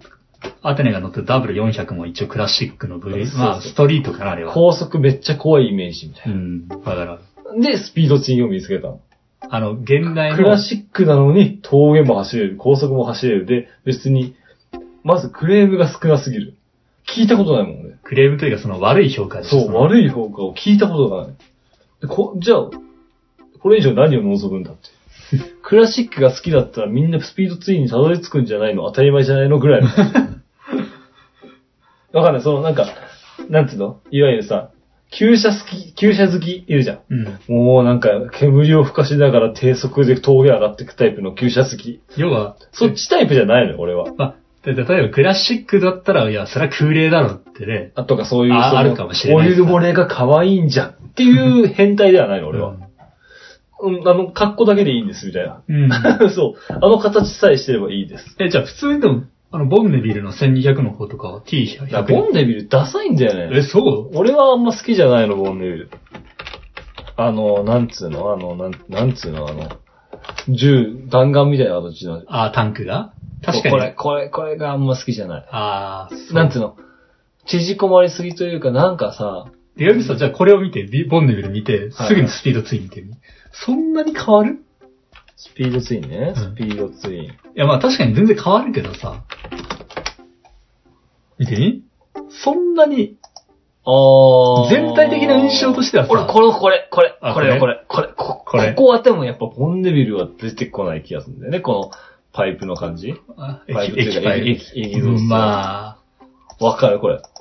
アテネが乗ってる W400 も一応クラシックの部類。まあ、ストリートかな、あれは。高速めっちゃ怖いイメージみたいな。うん。だから。で、スピードツインを見つけたの。現代の。クラシックなのに、峠も走れる、高速も走れる。で、別に、まずクレームが少なすぎる。聞いたことないもんね。クレームというか、その悪い評価です。そう、悪い評価を聞いたことがない。でじゃあ、これ以上何を望むんだって。クラシックが好きだったらみんなスピードツインにたどり着くんじゃないの？当たり前じゃないの？ぐらいの。わかんない、その、なんか、なんていうの？いわゆるさ、旧車好きいるじゃん。うん、もうなんか、煙を吹かしながら低速で峠上がっていくタイプの旧車好き。要は、そっちタイプじゃないのよ、俺は。まあ、例えばクラシックだったら、いや、それは空冷だろってね。あとかそういう、あるかもしれない。オイル漏れが可愛いんじゃんっていう変態ではないの、俺は。うん、格好だけでいいんです、みたいな。うん、そう。形さえしてればいいです。じゃあ普通にでも、ボンネビルの1200の方とかは T100。ボンネビルダサいんだよね。そう？俺はあんま好きじゃないの、ボンネビル。弾丸みたいな形の。あ、タンクが？確かに。これがあんま好きじゃない。ああ、縮こまりすぎというか、なんかさ、で、よりさ、じゃあこれを見て、ボンネビル見て、すぐにスピードツイン見てみ、はいはい。そんなに変わる？スピードツインね。スピードツイン。いや、まあ確かに全然変わるけどさ。見てみ？そんなに。全体的な印象としてはさ。俺、これ。ここはでもやっぱボンネビルは出てこない気がするんだよね。このパイプの感じ。パイプってか、液ゾース。まあ。わかる、これ。すっ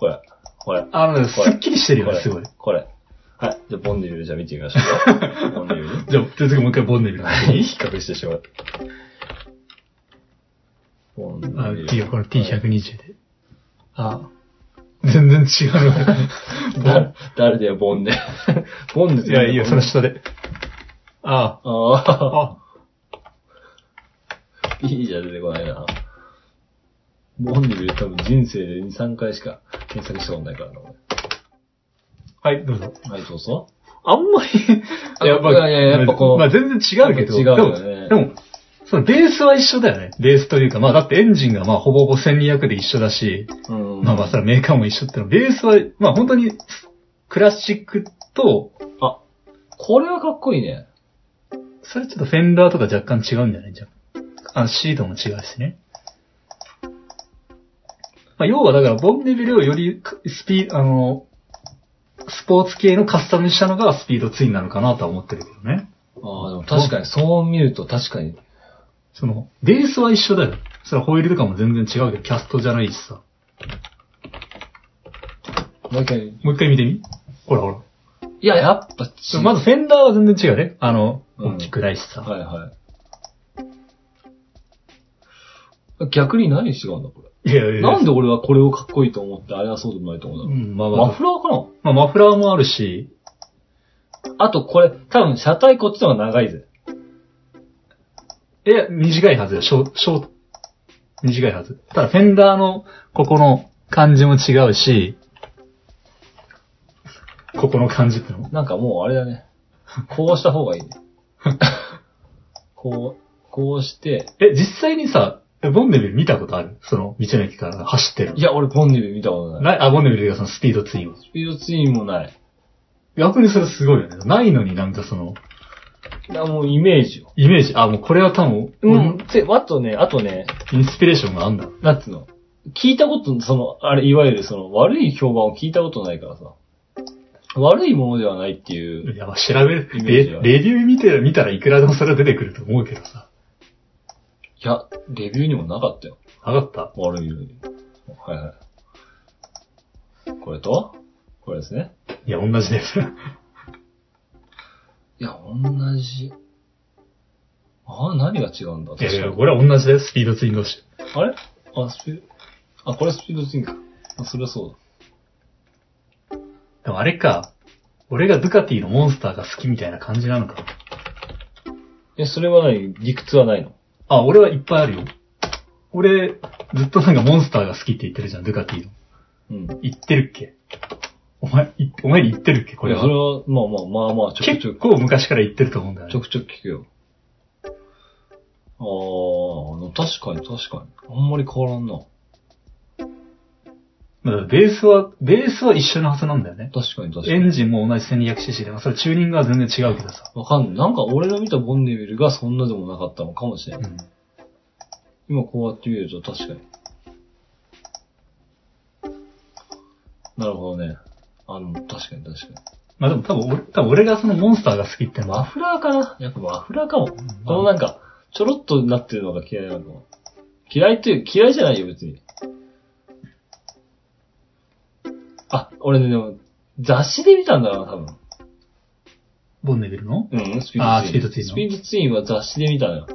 きりしてるよね、すごい。これ。はい。じゃあ、ボンネビル、じゃあ見てみましょう。ボンネビル。じゃあ、次もう一回ボンネビル。比較してしまう。ボンネビル。いいよ、この T120 で。あ。全然違う。誰だよ、ボンネ。ボンネって。いや、いいよ、その下で。ああ。ああ。いいじゃん、出てこないな。もう本人で多分人生で2、3回しか検索したことないからな、俺。はい、どうぞ。はい、どうぞ。あんまり、やっぱこう。まあ全然違うけど。違うよね。でも、そのベースは一緒だよね。ベースというか、まあだってエンジンがまあほぼほぼ1200で一緒だし、うん、まあそれはメーカーも一緒ってのは、ベースは、まあ本当にクラシックと、あ、これはかっこいいね。それちょっとフェンダーとか若干違うんじゃないじゃん。あ、シードも違うしね。まあ要はだからボンネビルをよりスポーツ系のカスタムにしたのがスピードツインなのかなとは思ってるけどね。ああ、でも確かにそう見ると確かに。その、ベースは一緒だよ。それはホイールとかも全然違うけど、キャストじゃないしさ。もう一回見てみ。ほら。いや、やっぱ違う。まずフェンダーは全然違うね。大きくないしさ。はいはい。逆に何違うんだ、これ。いや。なんで俺はこれをかっこいいと思って、あれはそうでもないと思うんだろう。うん、まあまあ、マフラーかな。まあ、マフラーもあるし。あとこれ、多分車体こっちの方が長いぜ。いや、短いはずよ。短いはず。ただ、フェンダーの、ここの感じも違うし、ここの感じってのも。なんかもうあれだね。こうした方がいいね。こうして。実際にさ、ボンネビル見たことある？その、道の駅から走ってる。いや、俺ボンネビル見たことない。ボンネビルがそのスピードツインを。スピードツインもない。逆にそれすごいよね。ないのになんかその、もうイメージよ。イメージ。もうこれは多分。うん。あとね。インスピレーションがあんだ。なんつうの。聞いたこと、いわゆるその、悪い評判を聞いたことないからさ。悪いものではないっていう。いや、まあ調べる。レビュー見たらいくらでもそれは出てくると思うけどさ。いや、レビューにもなかったよ。なかった？悪いように。はいはい。これとこれですね。いや、同じです。いや、同じ。何が違うんだ。いや、これは同じだよ、スピードツイン同士。あれ？これスピードツインか。それはそうだ。でもあれか、俺がドゥカティのモンスターが好きみたいな感じなのか。それは何？理屈はないの？俺はいっぱいあるよ。俺、ずっとなんかモンスターが好きって言ってるじゃん、ドゥカティの。うん。言ってるっけ？お前に言ってるっけこれは。それは、まあ、ちょくちょく。結構昔から言ってると思うんだよね。ちょくちょく聞くよ。確かに。あんまり変わらんな。ベースは一緒のはずなんだよね。確かに。エンジンも同じ 1200cc で、それチューニングは全然違うけどさ。わかんない。なんか俺の見たボンネビルがそんなでもなかったのかもしれない。うん、今こうやって見ると確かに。なるほどね。確かに。まあでも多分俺がそのモンスターが好きってマフラーかな？やっぱマフラーかも。このなんか、ちょろっとなってるのが嫌いなの。嫌いじゃないよ別に。俺ね、でも、雑誌で見たんだろうな、多分。ボンネビルの？うん、スピードツイン。スピードツインは雑誌で見たのよ。ち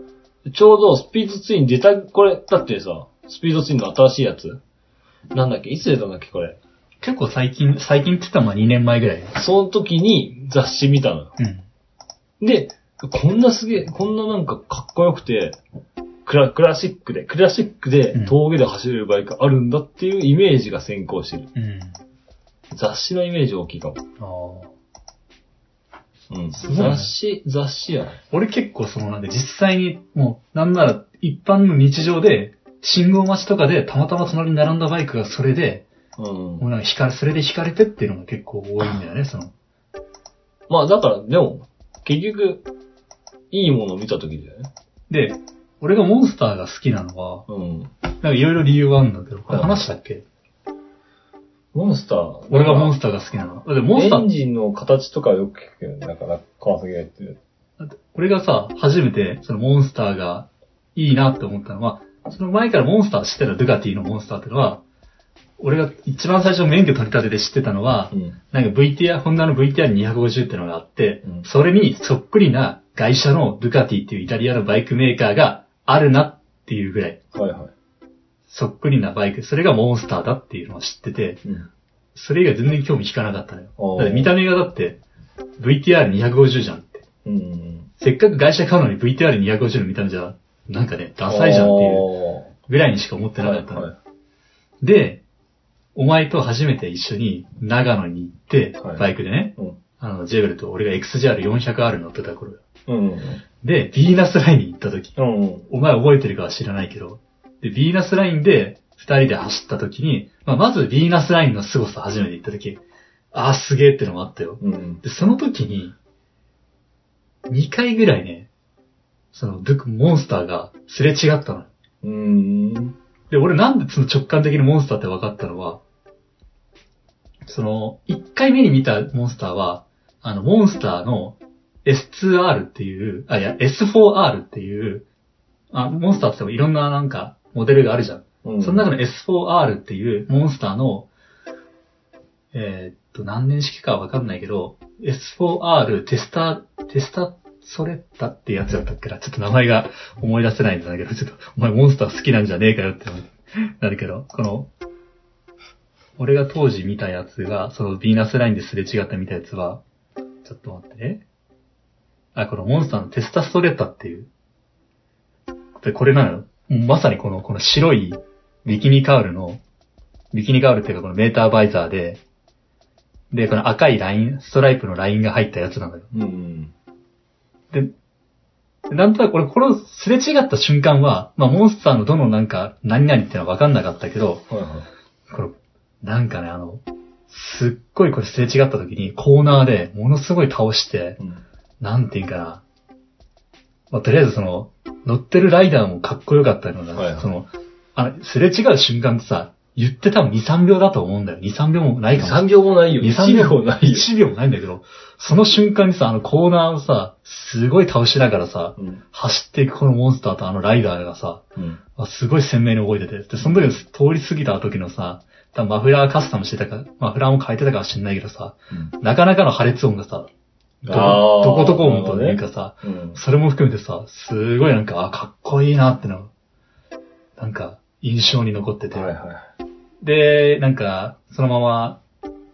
ょうどスピードツインこれ、だってさ、スピードツインの新しいやつ？なんだっけ？いつ出たんだっけ、これ。結構最近って言ったら2年前ぐらい。その時に雑誌見たのよ。うん。で、こんななんかかっこよくて、クラシックで峠で走れるバイクあるんだっていうイメージが先行してる。うん。雑誌のイメージ大きいかも。うん。雑誌や。俺結構そのなんで実際にもうなんなら一般の日常で信号待ちとかでたまたま隣に並んだバイクがそれで、うん。もうなんかそれで惹かれてっていうのが結構多いんだよね、その。まあだから、でも、結局、いいものを見たときだよね。で、俺がモンスターが好きなのは、うん。なんかいろいろ理由があるんだけど、これ話したっけ？モンスター？俺がモンスターが好きなの。だってモンスター。エンジンの形とかよく聞くけどね、だから、川崎が言ってる。だって、俺がさ、初めて、そのモンスターがいいなって思ったのは、その前からモンスター知ってたドゥカティのモンスターってのは、俺が一番最初免許取り立てで知ってたのは、うん、なんか VTR、ホンダの VTR250 ってのがあって、うん、それにそっくりな外車のドゥカティっていうイタリアのバイクメーカーがあるなっていうぐらい。はいはい。そっくりなバイク、それがモンスターだっていうのを知ってて、うん、それ以外全然興味引かなかったのよ。だって見た目がだって、VTR250 じゃんって、うん。せっかく外車買うのに VTR250 の見た目じゃ、なんかね、ダサいじゃんっていうぐらいにしか思ってなかったの。はいはいで、お前と初めて一緒に長野に行って、バイクでね、はい、ジェベルと俺が XJR400R 乗ってた頃、うん、で、ビーナスラインに行った時、うん、お前覚えてるかは知らないけど、で、ビーナスラインで二人で走った時に、まずビーナスラインの凄さ初めて行った時、ああすげえってのもあったよ、うん。で、その時に、2回ぐらいね、モンスターがすれ違ったの。で、俺なんでその直感的にモンスターって分かったのは、1回目に見たモンスターは、モンスターの S2R っていう、S4R っていう、モンスターってもいろんななんかモデルがあるじゃん。うん、その中の S4R っていうモンスターの、何年式か分かんないけど、S4R テスタソレッタってやつだったっけな、ちょっと名前が思い出せないんだけど、ちょっとお前モンスター好きなんじゃねえかよってなるけど、俺が当時見たやつが、ビーナスラインですれ違った見たやつは、ちょっと待ってね。このモンスターのテスタストレッタっていう。これなのまさにこの白いビキニカウルっていうかこのメーターバイザーで、で、この赤いライン、ストライプのラインが入ったやつなんだよ。うんで、なんとなくこれをすれ違った瞬間は、モンスターのどのなんか、何々ってのは分かんなかったけど、はいはい、なんかね、すっごいこれすれ違った時に、コーナーでものすごい倒して、うん、なんていうかな、とりあえず乗ってるライダーもかっこよかったのが、はいはい、すれ違う瞬間ってさ、言って多分2、3秒だと思うんだよ。2、3秒もないかも。3秒もないよ。2、3秒もないよ。1秒もないんだけど、その瞬間にさ、コーナーをさ、すごい倒しながらさ、うん、走っていくこのモンスターとライダーがさ、うん、すごい鮮明に覚えてて、で、その時の通り過ぎた時のさ、多分マフラーカスタムしてたか、マフラーも変えてたかは知んないけどさ、うん、なかなかの破裂音がさ、どことこ音というかさ、うん、それも含めてさ、すごいなんか、かっこいいなっての、なんか、印象に残ってて、はいはいで、なんか、そのまま、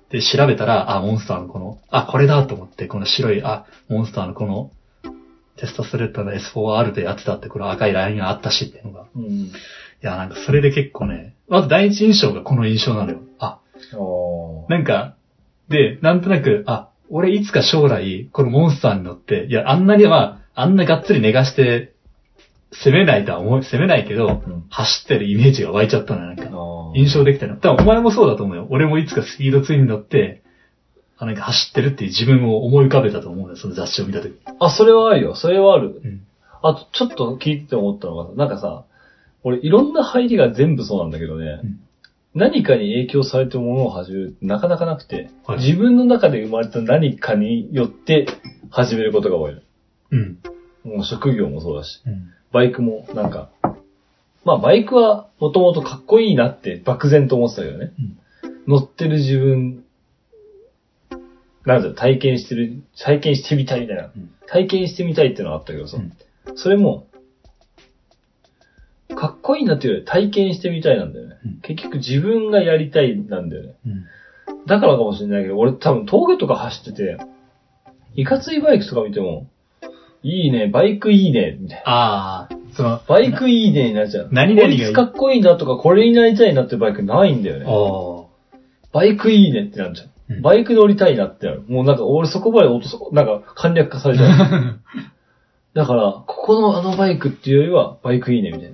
で、調べたら、モンスターのこれだと思って、この白い、モンスターのこの、テストスレッドの S4R ってやつだって、この赤いラインがあったしっていうのが。うん、いや、なんかそれで結構ね、まず第一印象がこの印象なのよ。なんか、で、なんとなく、俺いつか将来、このモンスターに乗って、いや、あんながっつり寝かして、攻めないけど、うん、走ってるイメージが湧いちゃったのよ、なんか。印象できたの。多分お前もそうだと思うよ。俺もいつかスピードツインに乗って、なんか走ってるっていう自分を思い浮かべたと思うよ、その雑誌を見たとき。それはあるよ。それはある。うん、ちょっと聞いてて思ったのが、なんかさ、俺いろんな入りが全部そうなんだけどね、うん、何かに影響されてものを始めるってなかなかなくて、はい、自分の中で生まれた何かによって始めることが多い。うん。もう職業もそうだし。うんバイクも、なんか、バイクはもともとかっこいいなって漠然と思ってたけどね。うん、乗ってる自分、なんだろ、体験してみたいみたいな、うん。体験してみたいってのがあったけどさ、うん、それも、かっこいいなっていうより体験してみたいなんだよね。うん、結局自分がやりたいなんだよね。うん、だからかもしれないけど、俺多分峠とか走ってて、いかついバイクとか見ても、いいね、バイクいいね、みたいな。バイクいいねになっちゃう。何々がいい。こいつかっこいいなとか、これになりたいなってバイクないんだよね。バイクいいねってなっちゃう。うん、バイク乗りたいなってなる。もうなんか、俺そこまでなんか簡略化されちゃう。だから、ここのバイクっていうよりは、バイクいいねみたい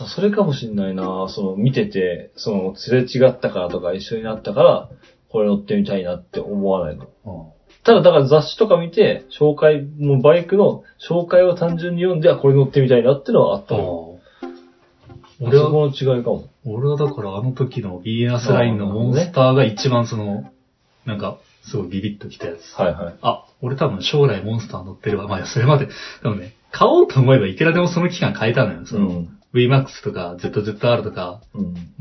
な。それかもしんないな見てて、すれ違ったからとか、一緒になったから、これ乗ってみたいなって思わないの。ただ、雑誌とか見て、バイクの紹介を単純に読んで、これ乗ってみたいなってのはあったの。俺は、そこの違いかも。俺はだから時のビーナスラインのモンスターが一番なんか、すごいビビッときたやつ。はいはい。俺多分将来モンスター乗ってれば、それまで、でもね、買おうと思えばいくらでもその期間買えたのよ。VMAX とか ZZR とか、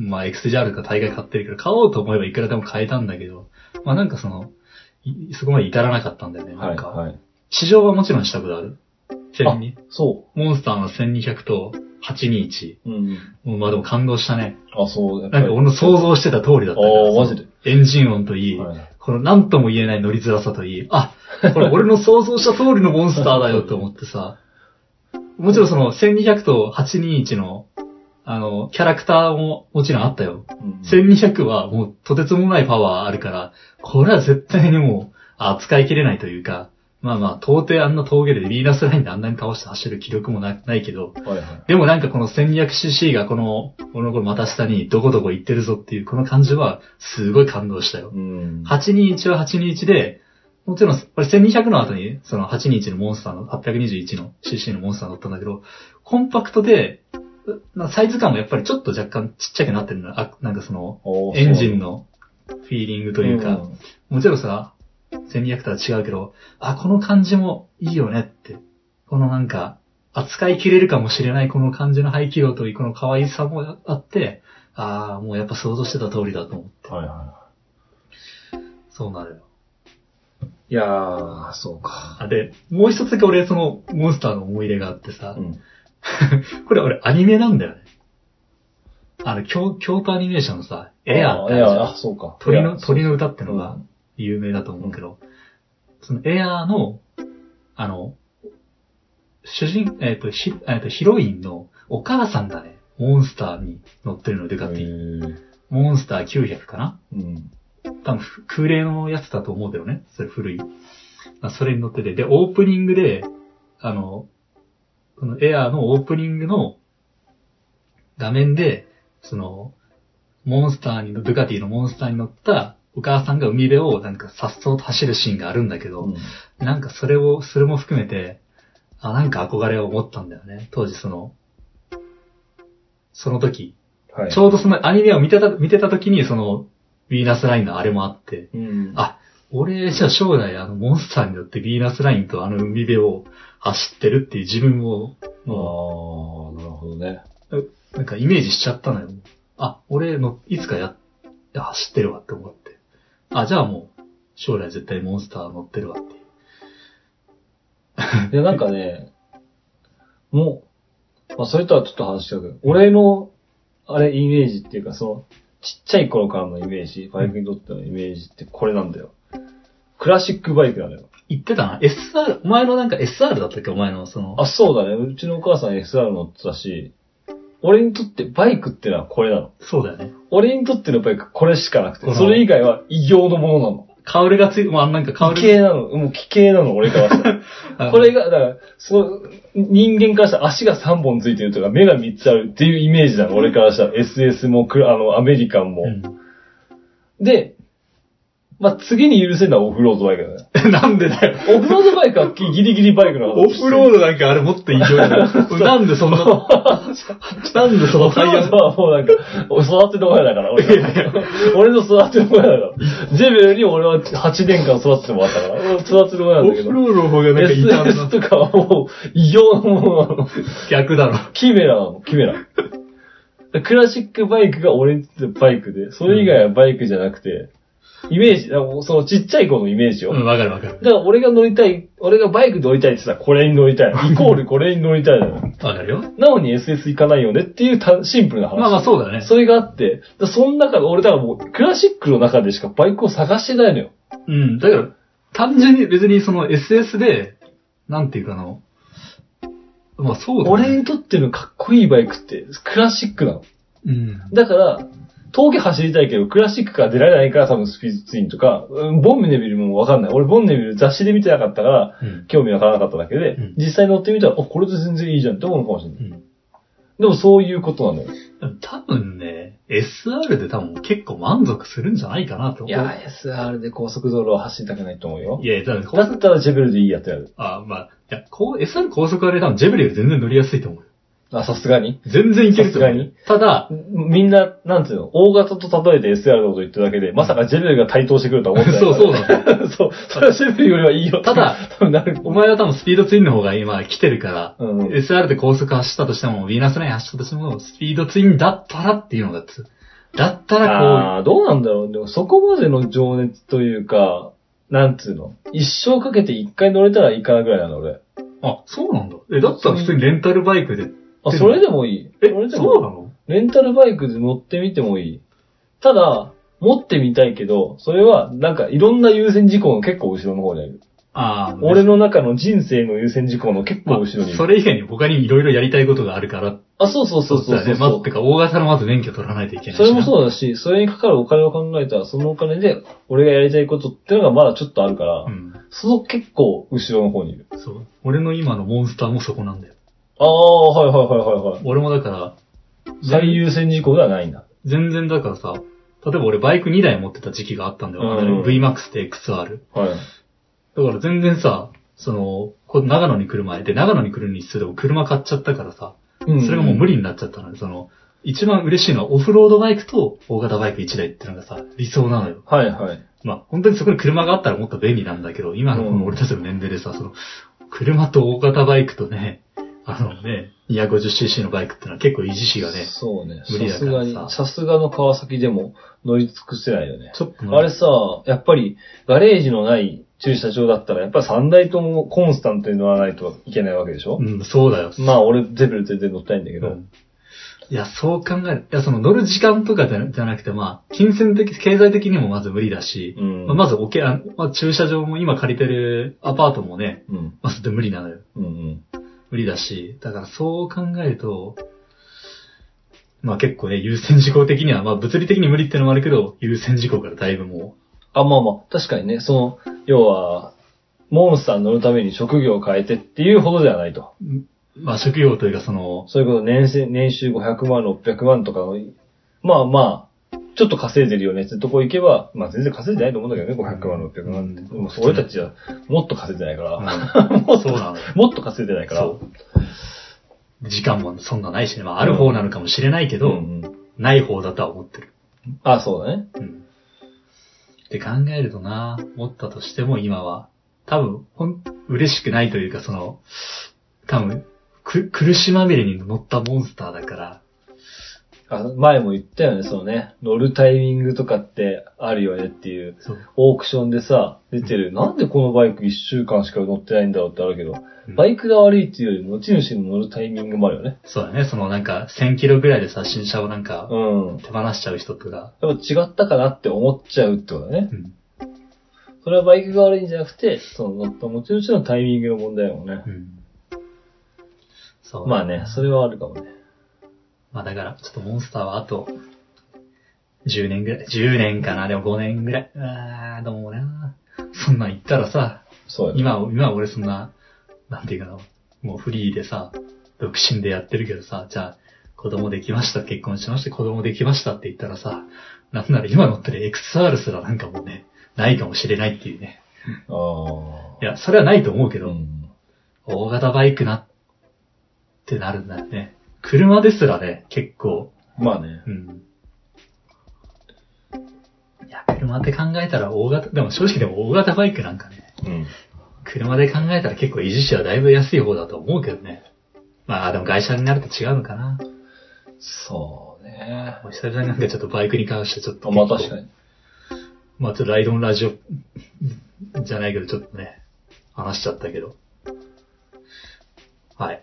XJR とか大概買ってるけど、買おうと思えばいくらでも買えたんだけど、なんかそこまで至らなかったんだよね。なんか、はいはい、市場はもちろんしたことある。そう。モンスターの1200と821。うん。でも感動したね。そう。なんか俺の想像してた通りだったから。マジで。エンジン音といい、はい、なんとも言えない乗りづらさといい、これ俺の想像した通りのモンスターだよと思ってさ、もちろん1200と821の、キャラクターももちろんあったよ。うん、1200はもうとてつもないパワーあるから、これは絶対にもう扱いきれないというか、まあまあ、到底あんな峠でビーナスラインであんなに倒して走る気力も ないけど、はいはい、でもなんかこの 1200cc がこの股下にどこどこ行ってるぞっていうこの感じはすごい感動したよ。うん、821は821で、もちろん、これ1200の後に、その821のモンスターの、821の cc のモンスター乗ったんだけど、コンパクトで、サイズ感もやっぱりちょっと若干ちっちゃくなってるの。なんかその、エンジンのフィーリングというか、うん、もちろんさ、1200とは違うけど、あ、この感じもいいよねって。このなんか、扱いきれるかもしれないこの感じの排気量というこの可愛さもあって、ああ、もうやっぱ想像してた通りだと思って。はいはい。そうなるよ。いやー、そうか。あ、で、もう一つだけ俺そのモンスターの思い入れがあってさ、うん、これ俺アニメなんだよね。京都アニメーションのさ、エアーってあ、そうか。鳥の歌ってのが、うん有名だと思うけど、うん、そのエアーの、ヒロインのお母さんがね、モンスターに乗ってるのでかって、モンスター900かな、うん、多分空冷のやつだと思うけどね、それ古い。それに乗ってて、で、オープニングで、このエアーのオープニングの画面で、その、ドゥカティのモンスターに乗った、お母さんが海辺をなんかさっそうと走るシーンがあるんだけど、うん、なんかそれも含めて、あ、なんか憧れを持ったんだよね。当時その時、はい、ちょうどそのアニメを見てた時にその、ヴィーナスラインのあれもあって、うん、あ、俺じゃあ将来モンスターによってヴィーナスラインと海辺を走ってるっていう自分を、ああ、なるほどね。なんかイメージしちゃったのよ。あ、俺のいつか走ってるわって思って。あ、じゃあもう、将来絶対モンスター乗ってるわって。いや、なんかね、もう、まあ、それとはちょっと話しちゃうけど、俺の、イメージっていうか、その、ちっちゃい頃からのイメージ、バイクにとってのイメージってこれなんだよ。クラシックバイクなのよ。言ってたな。SR、お前のなんか SR だったっけお前のその。あ、そうだね。うちのお母さん SR 乗ってたし、俺にとってバイクってのはこれなの。そうだよね。俺にとってのバイクこれしかなくて、それ以外は異形のものなの。カウルがついて、まあなんかカウル。奇形なの。もう奇形なの、俺からしたら。これが、だから、人間からしたら足が3本ついてるとか、目が3つあるっていうイメージなの、俺からしたら。SS も、アメリカンも。うん、で、まあ、次に許せるのはオフロードバイクだね。なんでだよ。オフロードバイクはギリギリバイクなの。オフロードなんかあれもっと異常やな。なんでそんな、なんでそのタイヤはもうなんか、育ての親だから。俺の育ての親だから。ジェベルに俺は8年間育ててもらったから。俺育ての親なんだけど。オフロードの方がなんか異常な。SS とかはもう異常なものなの。逆だろ。キメラなの、キメラ。クラシックバイクが俺にとってバイクで、それ以外はバイクじゃなくて、イメージ、そのちっちゃい子のイメージを。うん、わかるわかる。だから俺がバイク乗りたいって言ったらこれに乗りたい。イコールこれに乗りたいの。わかるよ。なのに SS 行かないよねっていうシンプルな話。まあまあそうだね。それがあって、その中で俺だからもうクラシックの中でしかバイクを探してないのよ。うん、だから単純に別にその SS で、なんていうかな。まあそうだね。俺にとってのかっこいいバイクってクラシックなの。うん。だから、峠走りたいけど、クラシックから出られないから多分スピードツインとか、ボンネビルもわかんない。俺ボンネビル雑誌で見てなかったから、興味わからなかっただけで、うん、実際乗ってみたら、あ、これで全然いいじゃんって思うかもしれない。うん、でもそういうことなのよ。多分ね、SR で多分結構満足するんじゃないかなと思う。いや、SR で高速道路を走りたくないと思うよ。いや、だったらジェベルでいいやってやる。あ、まあ、いや、SR 高速あれ多分ジェベルより全然乗りやすいと思う。あ、さすがに全然いけると思う。さすがに。ただ、みんな、なんつうの、大型と例えて SR のこと言ってるだけで、まさかジェベルが対等してくるとは思ってない。そうなんだ。そう。それはジェベルよりはいいよ。ただ、お前は多分スピードツインの方が今来てるから、うん、SR で高速走ったとしても、ヴィーナスライン走ったとしても、スピードツインだったらっていうのがだったらこう。ああ、どうなんだろう。でもそこまでの情熱というか、なんつうの、一生かけて一回乗れたらいいかなぐらいなの、俺。あ、そうなんだ。だったら普通にレンタルバイクで、あ、それでもいい。え、そうなの？レンタルバイクで乗ってみてもいい。ただ、持ってみたいけど、それは、なんかいろんな優先事項の結構後ろの方にある。ああ。俺の中の人生の優先事項の結構後ろに。まあ、それ以外に他にいろいろやりたいことがあるから。あ、そうそう。まず、てか、大型のまず免許取らないといけないし。それもそうだし、それにかかるお金を考えたら、そのお金で、俺がやりたいことってのがまだちょっとあるから、うん、その結構後ろの方にいる。そう。俺の今のモンスターもそこなんだよ。ああ、はい。俺もだから、最優先事項ではないんだ。全然だからさ、例えば俺バイク2台持ってた時期があったんだよ。うん、VMAX と XR。はい。だから全然さ、その、こう長野に来る前で、長野に来るにしても車買っちゃったからさ、うん、それがもう無理になっちゃったので、その、一番嬉しいのはオフロードバイクと大型バイク1台ってのがさ、理想なのよ。はいはい。まあ本当にそこに車があったらもっと便利なんだけど、今のこの俺たちの年齢でさ、その、車と大型バイクとね、250cc のバイクってのは結構維持費がね、そうね、無理だからさ。さすがの川崎でも乗り尽くせないよね。ちょっとあれさ、やっぱりガレージのない駐車場だったらやっぱり3台ともコンスタントに乗らないといけないわけでしょ？うん、そうだよ。まあ俺ゼブル全然乗ってないんだけど。うん、いや、そう考える。いや、その乗る時間とかじゃなくて、まあ、金銭的、経済的にもまず無理だし、うん、まず駐車場も今借りてるアパートもね、うん、まず無理なのよ。うんうん無理だし、だからそう考えると、まあ結構ね、優先事項的には、まあ物理的に無理ってのもあるけど、優先事項からだいぶもう。あ、まあまあ、確かにね、その、要は、モンスターに乗るために職業を変えてっていうほどではないと。まあ職業というかその、そういうこと、年収500万、600万とかの、まあ、ちょっと稼いでるよねってとこ行けば、まあ全然稼いでないと思うんだけどね、500万、600万って。もう俺たちはもっと稼いでないから。うん、もっと稼いでないから。時間もそんなないしね。まあある方なのかもしれないけど、うんうん、ない方だとは思ってる。あ、そうだね。うん。って考えるとな、思ったとしても今は、多分、嬉しくないというかその、多分、苦しまみれに乗ったモンスターだから、前も言ったよね、そうね。乗るタイミングとかってあるよねっていう。オークションでさ、出てる。なんでこのバイク1週間しか乗ってないんだろうってあるけど、バイクが悪いっていうより持ち主に乗るタイミングもあるよね。そうだね、そのなんか1000キロぐらいでさ、新車をなんか、手放しちゃう人とか。やっぱ違ったかなって思っちゃうってことだね。うん、それはバイクが悪いんじゃなくて、その乗った持ち主のタイミングの問題だもんね。うん、そうまあね、それはあるかもね。まあだから、ちょっとモンスターはあと、10年ぐらい。10年かな、でも5年ぐらい。あー、どうもな。そんなん言ったらさ、そう今俺そんな、なんていうかな、もうフリーでさ、独身でやってるけどさ、じゃあ、子供できました、結婚しました、子供できましたって言ったらさ、なんなら今乗ってる XR すらなんかもうね、ないかもしれないっていうね。あいや、それはないと思うけど、うん、大型バイクな、ってなるんだよね。車ですらね、結構。まあね。うん。いや、車って考えたらでも正直でも大型バイクなんかね。うん。車で考えたら結構維持費はだいぶ安い方だと思うけどね。まあでも外車になると違うのかな。そうね。久々になんかちょっとバイクに関してちょっと。まあ確かに。まあちょっとライドンラジオじゃないけどちょっとね、話しちゃったけど。はい。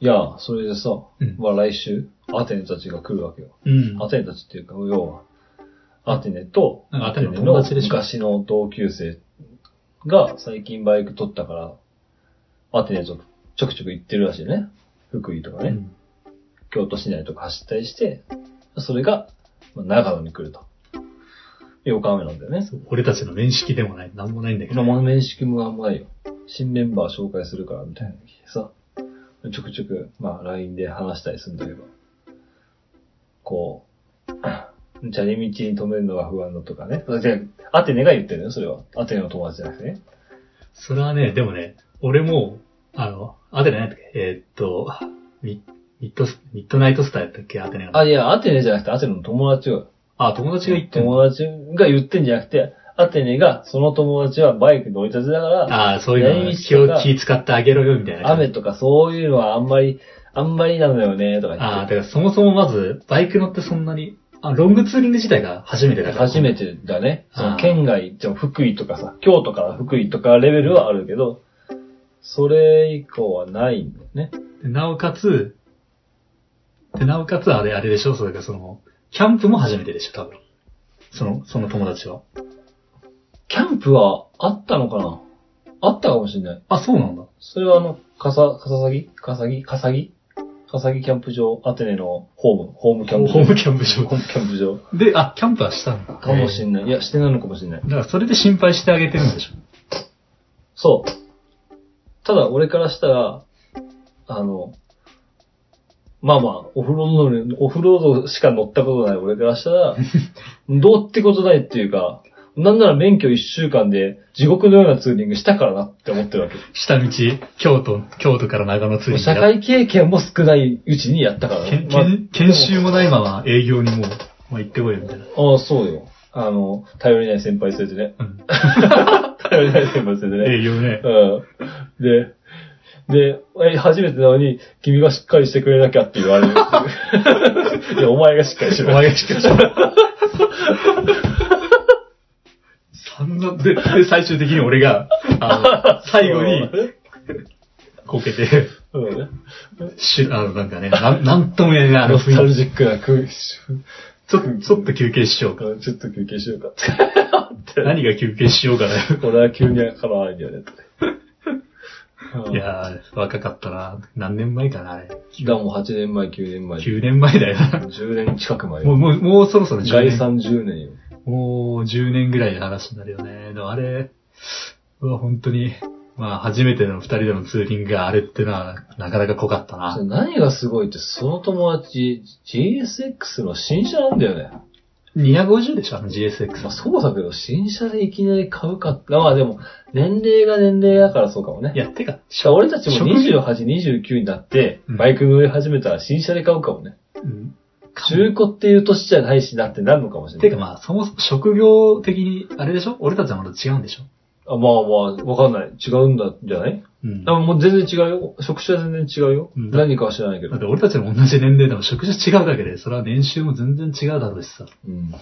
いや、それでさ、うん、まあ来週、アテネたちが来るわけよ。うん、アテネたちっていうか、要は、アテネと、アテネの昔の同級生が最近バイク取ったから、アテネとちょくちょく行ってるらしいね。福井とかね、うん。京都市内とか走ったりして、それが長野に来ると。8日目なんだよね。俺たちの面識でもない。なんもないんだけど、ね。面識もなんもないよ。新メンバー紹介するから、みたいなさ。ちょくちょく、まあ、LINE で話したりするんだけど、こう、砂利道に止めるのが不安だとかね。アテネが言ってるよ、それは。アテネの友達じゃなくてね。それはね、でもね、俺も、アテネなんだっけ、ミッドナイトスターやったっけ、アテネが。あ、いや、アテネじゃなくて、アテネの友達を。あ、友達が言ってる。友達が言ってんじゃなくて、アテネが、その友達はバイク乗り立てだから、ああ、そういうの気使ってあげろよ、みたいな。雨とかそういうのはあんまりなのよね、とか言って。ああ、だからそもそもまず、バイク乗ってそんなに、ロングツーリング自体が初めてだから。初めてだね。その県外、福井とかさ、京都から福井とかレベルはあるけど、それ以降はないんだよね。なおかつあれでしょ、それかその、キャンプも初めてでしょ、多分。その友達は。キャンプはあったのかなあったかもしれない。あ、そうなんだ。それは笠木キャンプ場、アテネのホームキャンプ場。で、あ、キャンプはしたのかもしれない。いや、してないのかもしれない。だからそれで心配してあげてるんでしょ。そう。ただ、俺からしたら、オフロードしか乗ったことない俺からしたら、どうってことないっていうか、なんなら免許1週間で地獄のようなツーリングしたからなって思ってるわけ。下道、京都から長野ツーリング。社会経験も少ないうちにやったから、ね、研修もないまま営業にもう、まあ、行ってこいよみたいな。ああ、そうよ。頼りない先輩連れてね。うん、頼りない先輩連れてね。営業ね。うん。で、初めてなのに、君がしっかりしてくれなきゃって言われる。いや、お前がしっかりしろ。お前がしっかりしろ。で、最終的に俺が、最後に、こけて、なんかね、なんとも言えない、ノスタルジックな空気。ちょっと休憩しようか。ちょっと休憩しようか。何が休憩しようかね。俺は急にかなわないんだよね。いやー、若かったな。何年前かな、あれ。だ、もう8年前、9年前。9年前だよ。10年近く前。もうそろそろ10年。概30年よ。もう10年ぐらいの話になるよね。でもあれは本当に、まあ初めての2人でのツーリングがあれってのはなかなか濃かったな。何がすごいって、その友達、GSX の新車なんだよね。250でしょ、GSX。まあ、そうだけど、新車でいきなり買うかって。まあでも、年齢だからそうかもね。いや、てか、俺たちも28、29になって、バイク乗り始めたら新車で買うかもね。うん。中古っていう年じゃないしなってなるのかもしれない。てかまあ、そもそも職業的に、あれでしょ、俺たちはまだ違うんでしょ。あ、まあ、わかんない。違うんだ、じゃない？うん。もう全然違うよ。職種は全然違うよ。うん、何かは知らないけど。だって俺たちも同じ年齢でも職種違うだけで、それは年収も全然違うだろうしさ。うん。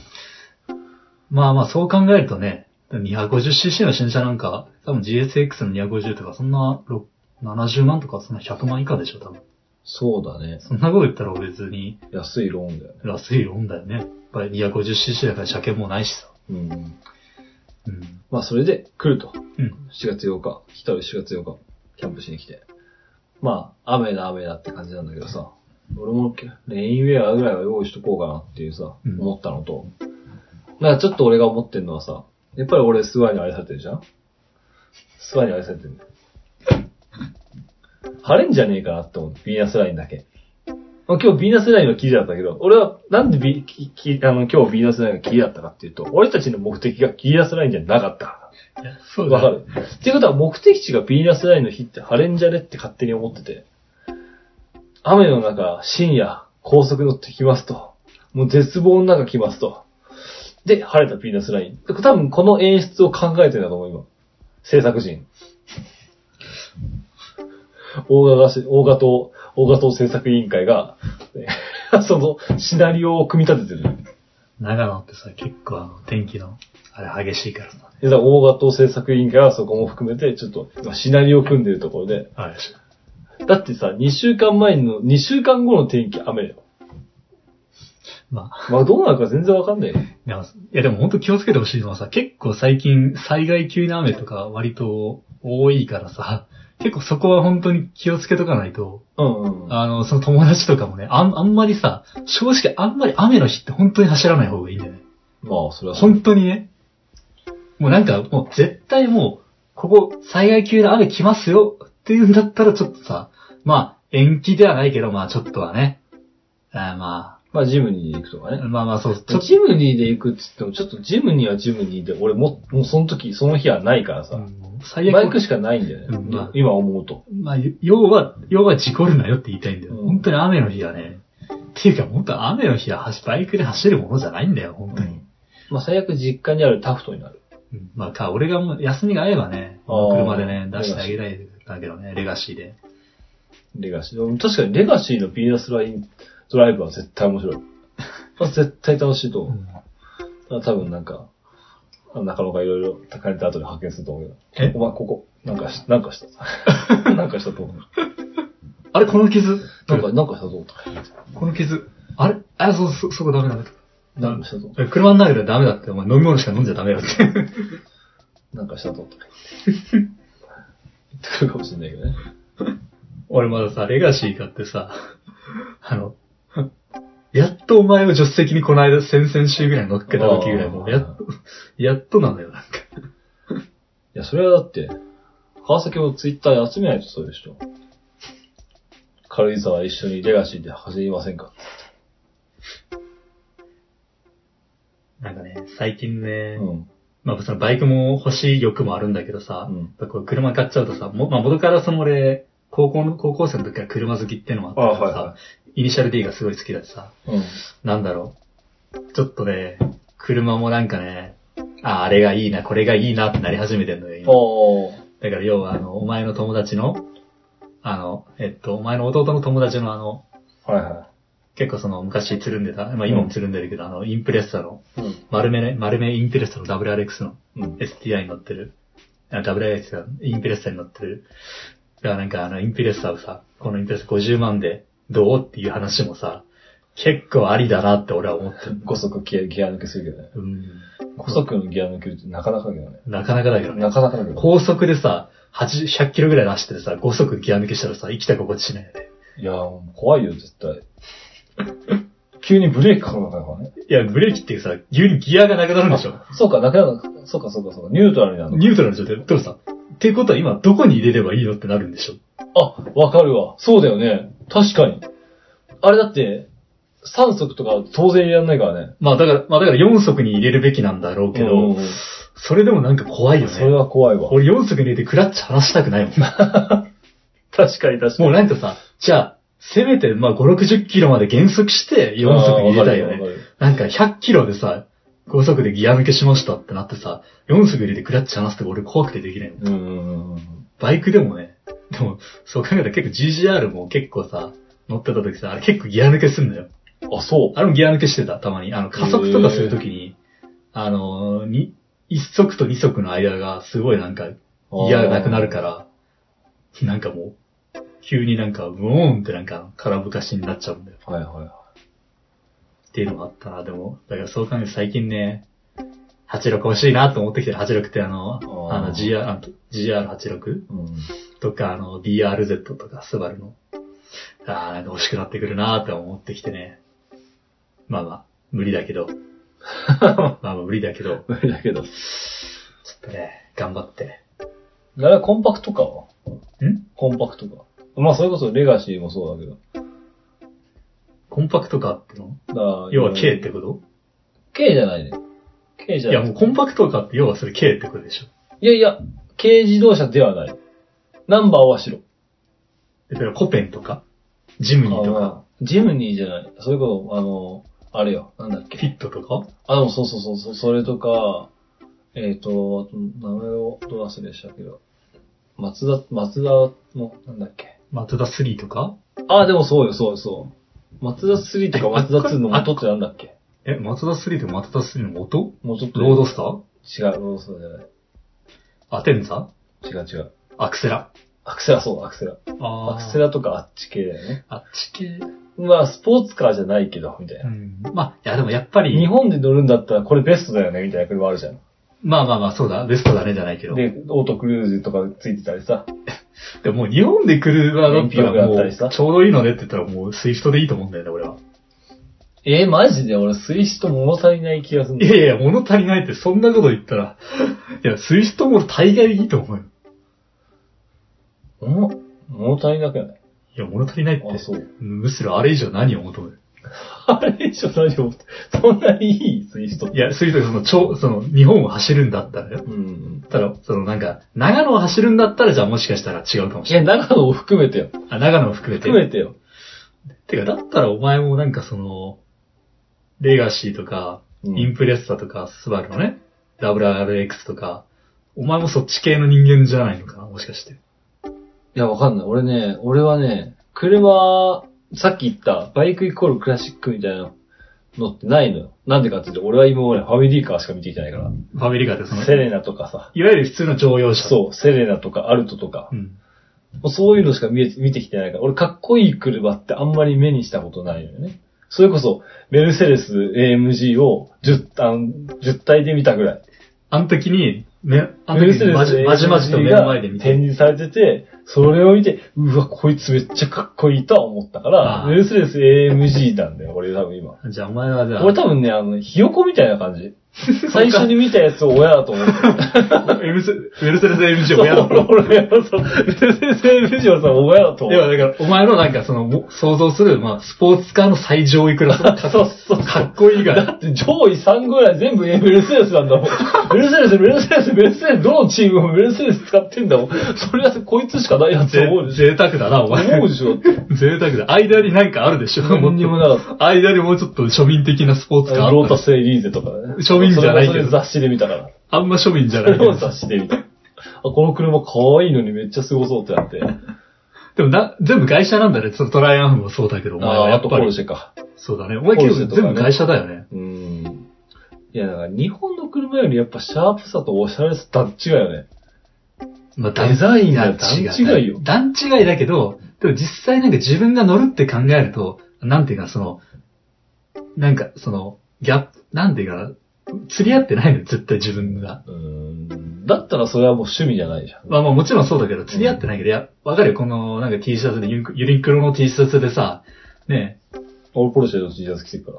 まあまあ、そう考えるとね、250cc の新車なんか、多分 GSX の250とか、そんな70万とか、そんな100万以下でしょ、多分。そうだね。そんなこと言ったら別に。安いローンだよね。安いローンだよね。やっぱり 250cc だから車検もないしさ。うん。うん、まあそれで来ると、うん、7月8日来たら7月8日キャンプしに来て、まあ雨だって感じなんだけどさ、俺もレインウェアぐらいは用意しとこうかなっていうさ、うん、思ったのと、なんかちょっと俺が思ってんのはさ、やっぱり俺スワに愛されてるじゃん、スワに愛されてる晴れんじゃねえかなって思う。ビーナスラインだけ、今日ビーナスラインのキーだったけど、俺はなんで今日ビーナスラインがキーだったかっていうと、俺たちの目的がビーナスラインじゃなかったから。いや、そうだ。わかる。っていうことは目的地がビーナスラインの日って晴れんじゃねって勝手に思ってて、雨の中、深夜、高速乗ってきますと、もう絶望の中来ますと、で、晴れたビーナスライン。多分この演出を考えてるんだと思う、今。制作陣。大賀島制作委員会が、そのシナリオを組み立ててる。長野ってさ、結構天気の、あれ激しいからさ。だから大賀島制作委員会はそこも含めて、ちょっとシナリオを組んでるところで。はい。だってさ、2週間後の天気雨だよ。まあどうなるか全然わかんないよ。いやでも本当気をつけてほしいのはさ、結構最近災害級の雨とか割と多いからさ、結構そこは本当に気をつけとかないと、その友達とかもね、あんまりさ、正直あんまり雨の日って本当に走らない方がいいんだよね。まあ、それは本当にね、もうなんか、もう絶対もう、ここ災害級の雨来ますよっていうんだったらちょっとさ、まあ、延期ではないけど、まあちょっとはね、まあ、ジムニーで行くとかね。まあ、そう。ジムニーで行くって言っても、ちょっとジムニーはジムニーで、俺もうその日はないからさ、最悪。バイクしかないんだよね。まあ、今思うと。まあ、要は事故るなよって言いたいんだよ。本当に雨の日はね。っていうか、本当雨の日はバイクで走るものじゃないんだよ、本当に。まあ、最悪実家にあるタフトになる。まあ、俺がもう休みが合えばね、車でね、出してあげたいんだけどね、レガシーで。レガシー。確かにレガシーのビーナスライン、ドライブは絶対面白い。絶対楽しいと思う。多分なんか、中野がいろいろ高めた後で発見すると思うけど。お前ここ、なんかした。なんかしたと思う。あれこの傷なんかしたと思う。この傷あれそこダメなんだ。なんかしたと思う。車の中ではダメだって。お前飲み物しか飲んじゃダメだって。なんかしたと思う。ってくるかもしれないけどね。俺まださ、レガシー買ってさ、やっとお前を助手席にこの間先々週ぐらい乗っけた時ぐらいも、やっとなんだよ、なんか。いや、それはだって、川崎をツイッターで集めないとそういう人。軽井沢一緒にレガシーで走りませんか？なんかね、最近ね、うん、まあそのバイクも欲しい欲もあるんだけどさ、うん、こう車買っちゃうとさ、まあ元からその俺、高校生の時から車好きってのもあったからさ、はいはい、イニシャル D がすごい好きだってさ、うん、なんだろう、ちょっとね、車もなんかね、あれがいいな、これがいいなってなり始めてんのよ、今。だから要はお前の友達の、お前の弟の友達のはいはい、結構その昔つるんでた、まあ今もつるんでるけど、インプレッサの、うん、丸めインプレッサの WRX の、うん、STI に乗ってる、WRX がインプレッサに乗ってる、だからなんかインプレッサをさ、このインプレッサ50万でどうっていう話もさ、結構ありだなって俺は思ってる。5速ギア抜けするけどね。うん。5速のギア抜けるってなかなかだけどね。なかなかだけどね。なかなかだけどね。高速でさ、100キロぐらい走っててさ、5速ギア抜けしたらさ、生きた心地しないよね。いやー、怖いよ、絶対。急にブレーキかかるからね。いや、ブレーキってさ、急にギアがなくなるんでしょ。そうか、なくなる。そうか。ニュートラルになるの。ニュートラルの状態。でもさ、ってことは今どこに入れればいいのってなるんでしょ。あ、わかるわ。そうだよね。確かに。あれだって、3速とか当然入れらんないからね。まあだから4速に入れるべきなんだろうけど、うん、それでもなんか怖いよね。それは怖いわ。俺4速に入れてクラッチ離したくないもんな。確かに。もうなんかさ、じゃあ、せめてまあ5、60キロまで減速して4速に入れたいよね。なんか100キロでさ、5速でギア抜けしましたってなってさ、4速入れてクラッチ離すって俺怖くてできないもん。うん。バイクでもね、でもそう考えたら結構 GGR も結構さ、乗ってた時さ、あれ結構ギア抜けすんだよ。あ、そう。あれもギア抜けしてた、たまに。加速とかするときに、1速と2速の間がすごいなんか、ギアがなくなるから、なんかもう、急になんか、ブーンってなんか、空ぶかしになっちゃうんだよ。はいはいはい。っていうのがあったな、でも。だからそう考えると最近ね、86欲しいなと思ってきてる。86ってGR86 とか、BRZ とか、スバルの。なんか欲しくなってくるなーって思ってきてね。まあ、無理だけど。無理だけど。ちょっとね、頑張って。あれはコンパクトかは？コンパクトか。まあ、それこそレガシーもそうだけど。コンパクトかっての？要は K ってこと？ K じゃないね。K じゃない。いや、もうコンパクトかって要はそれ K ってことでしょ。いや、軽自動車ではない。ナンバーは白。コペンとかジムニーとか。ジムニーじゃない。そういうこと、あれよ、なんだっけ。フィットとかでもそう、それとか、名前をどう忘れしたけど、マツダの、なんだっけ。マツダ3とかでもそうよ。マツダ3とかマツダ2の元ってなんだっけ。マツダ3とかマツダ3の元？もうちょっと。ロードスター？違う、ロードスターじゃない。アテンザ？違う。アクセラ。アクセラとかあっち系だよね。あっち系。まあ、スポーツカーじゃないけど、みたいな。うん、まあ、いやでもやっぱり。日本で乗るんだったらこれベストだよね、みたいな車あるじゃん。まあ、そうだ。ベストだね、じゃないけど。で、オートクルーズとかついてたりさ。でも日本で車乗ったらもう、ちょうどいいのねって言ったらもう、スイフトでいいと思うんだよね、俺は。マジで俺、スイフト物足りない気がするんだよ。いや、物足りないってそんなこと言ったら、いや、スイフトも大概いいと思うよ。物足りなくない？いや、物足りないって。そう。むしろあれ以上何を求める？あれ以上何を求める？そんなにいいスイート。いや、スイートその、日本を走るんだったらよ。うん。ただ、なんか、長野を走るんだったら、じゃあもしかしたら違うかもしれない。いや、長野を含めてよ。長野を含めてよ。てか、だったらお前もなんかその、レガシーとか、インプレッサとか、スバルのね、WRX とか、お前もそっち系の人間じゃないのかな、もしかして。いや、わかんない。俺はね、車、さっき言った、バイクイコールクラシックみたいなのってないのよ。なんでかって言って、俺は今までファミリーカーしか見てきてないから。ファミリーカーってそのセレナとかさ。いわゆる普通の乗用車。そう、セレナとかアルトとか。うん、もうそういうのしか見てきてないから、俺かっこいい車ってあんまり目にしたことないのよね。それこそ、メルセデス AMG を10体で見たぐらい。あの時に、ね、あの人まじまじと目の前で見て展示されてて、それを見て、うわ、こいつめっちゃかっこいいとは思ったから、メルセデス AMG なんだよ、俺多分今。じゃあお前はじゃあ。俺多分ね、ひよこみたいな感じ。最初に見たやつを親だと思ってメルセデス AMG を親だと思ってメルセデス AMG はさ、親だと思って。だから、お前のなんかその、想像する、まあ、スポーツカーの最上位クラスのそうかっこいいから。だって上位3ぐらい全部メルセデスなんだもん。メルセデス、どのチームもメルセデス使ってんだもん。それだってこいつしかないやつと思うでしょ。贅沢だな、お前。思うでしょ。贅沢だ。間になんかあるでしょ。何にもなかった。間にもうちょっと庶民的なスポーツカー。ロータスエリーゼとかね。庶民じゃないけど。雑誌で見たから。あんま庶民じゃないけど。雑誌で見た。あ、この車可愛いのにめっちゃすごそうってなって。でも全部外車なんだね。そのトライアンフもそうだけど、お前はやっぱり。あ、あとポルシェか。そうだね。お前結構全部外車だよね。うん。いや、だから日本の車よりやっぱシャープさとオシャレさ段違いよね。まあ、デザインが段違いよ。段違いだけど、でも実際なんか自分が乗るって考えると、なんていうかその、なんかその、ギャップ、なんていうか、釣り合ってないの絶対自分が。だったらそれはもう趣味じゃないじゃん。まあまあもちろんそうだけど、釣り合ってないけど、いや、わかるよ、このなんか T シャツで、ユニクロの T シャツでさ、ねえ。俺ポルシェの T シャツ着てるから。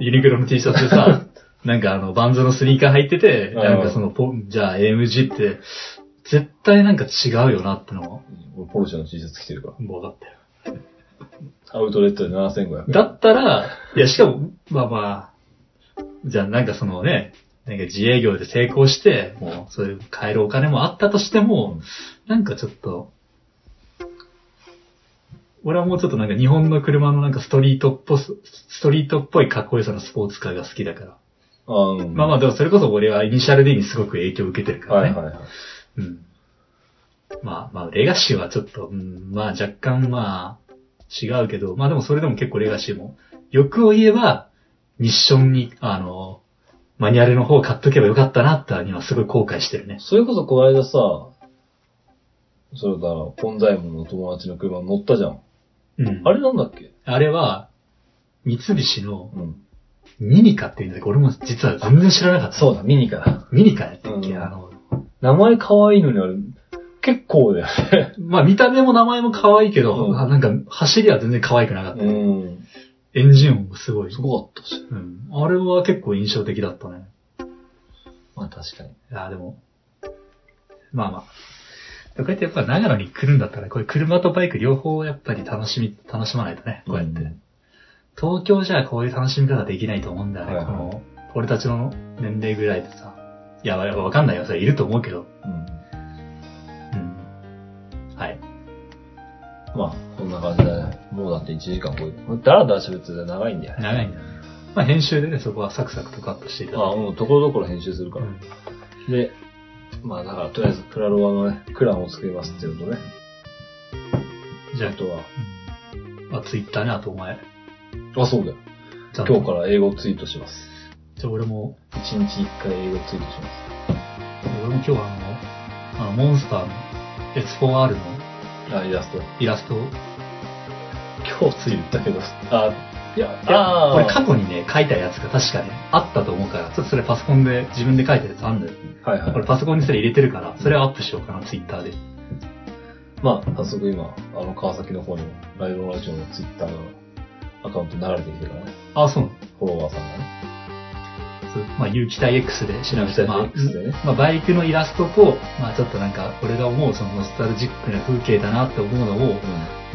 ユニクロの T シャツでさ、なんかバンズのスニーカー入ってて、なんかそのじゃあ AMG って、絶対なんか違うよなってのは。俺ポルシェの T シャツ着てるから。もう分かったよ。アウトレットで7,500円。だったら、いやしかも、まあまあ、じゃあなんかそのね、なんか自営業で成功して、もうそういう買えるお金もあったとしても、なんかちょっと、俺はもうちょっとなんか日本の車のなんかストリートっぽいかっこよさのスポーツカーが好きだから。まあまあでもそれこそ俺はイニシャル D にすごく影響を受けてるからね。はいはいはい。うん。まあまあレガシーはちょっと、まあ若干まあ違うけど、まあでもそれでも結構レガシーも、欲を言えば、ミッションに、マニュアルの方を買っとけばよかったなってにはすごい後悔してるね。それこそこの間さ、それだから、本左衛門の友達の車乗ったじゃん。うん。あれなんだっけ？あれは、三菱の、ミニカって言うんだけど、俺も実は全然知らなかった。そうだ、ミニカだ。ミニカやったっけ、名前可愛いのにあれ、結構だよね。まあ見た目も名前も可愛いけど、なんか走りは全然可愛くなかったよ。うん。エンジン音がすごい。すごかったし。うん。あれは結構印象的だったね。まあ確かに。いや、でも。まあまあ。こうやってやっぱ長野に来るんだったら、これ車とバイク両方やっぱり楽しまないとね。こうやって。うん、東京じゃこういう楽しみ方できないと思うんだよね。はいはい、この、俺たちの年齢ぐらいでさ。いや、わかんないよ。それいると思うけど。うん。うん。はい。まあ、こんな感じだね。もうだって1時間超えて。だらだらしゃべってたら長いんだよね。長いんだよね。まあ編集でね、そこはサクサクとカットしていただいて。ああ、もうところどころ編集するから。うん、で、まあだからとりあえずクラロワのね、クランを作りますっていうことね。じゃあ、あとは。うん、まあツイッターね、あとお前。あ、そうだよ。今日から英語ツイートします。じゃあ俺も。1日1回英語ツイートします。俺も今日はモンスターの S4R のイラスト今日つい言ったけど、いやこれ過去にね書いたやつが確かにあったと思うから、ちょっとそれパソコンで自分で書いたやつあんだよ、はいはい、これパソコンにそれ入れてるから、それをアップしようかな、ツイッターで。まあ早速今川崎の方にもライドラジオのツイッターのアカウント流れてきてるからね。ああ、そうなの。フォロワーさんがね、まあ有機体 X で調べて、まあバイクのイラストと、まあちょっとなんか俺が思うそのノスタルジックな風景だなって思うのを、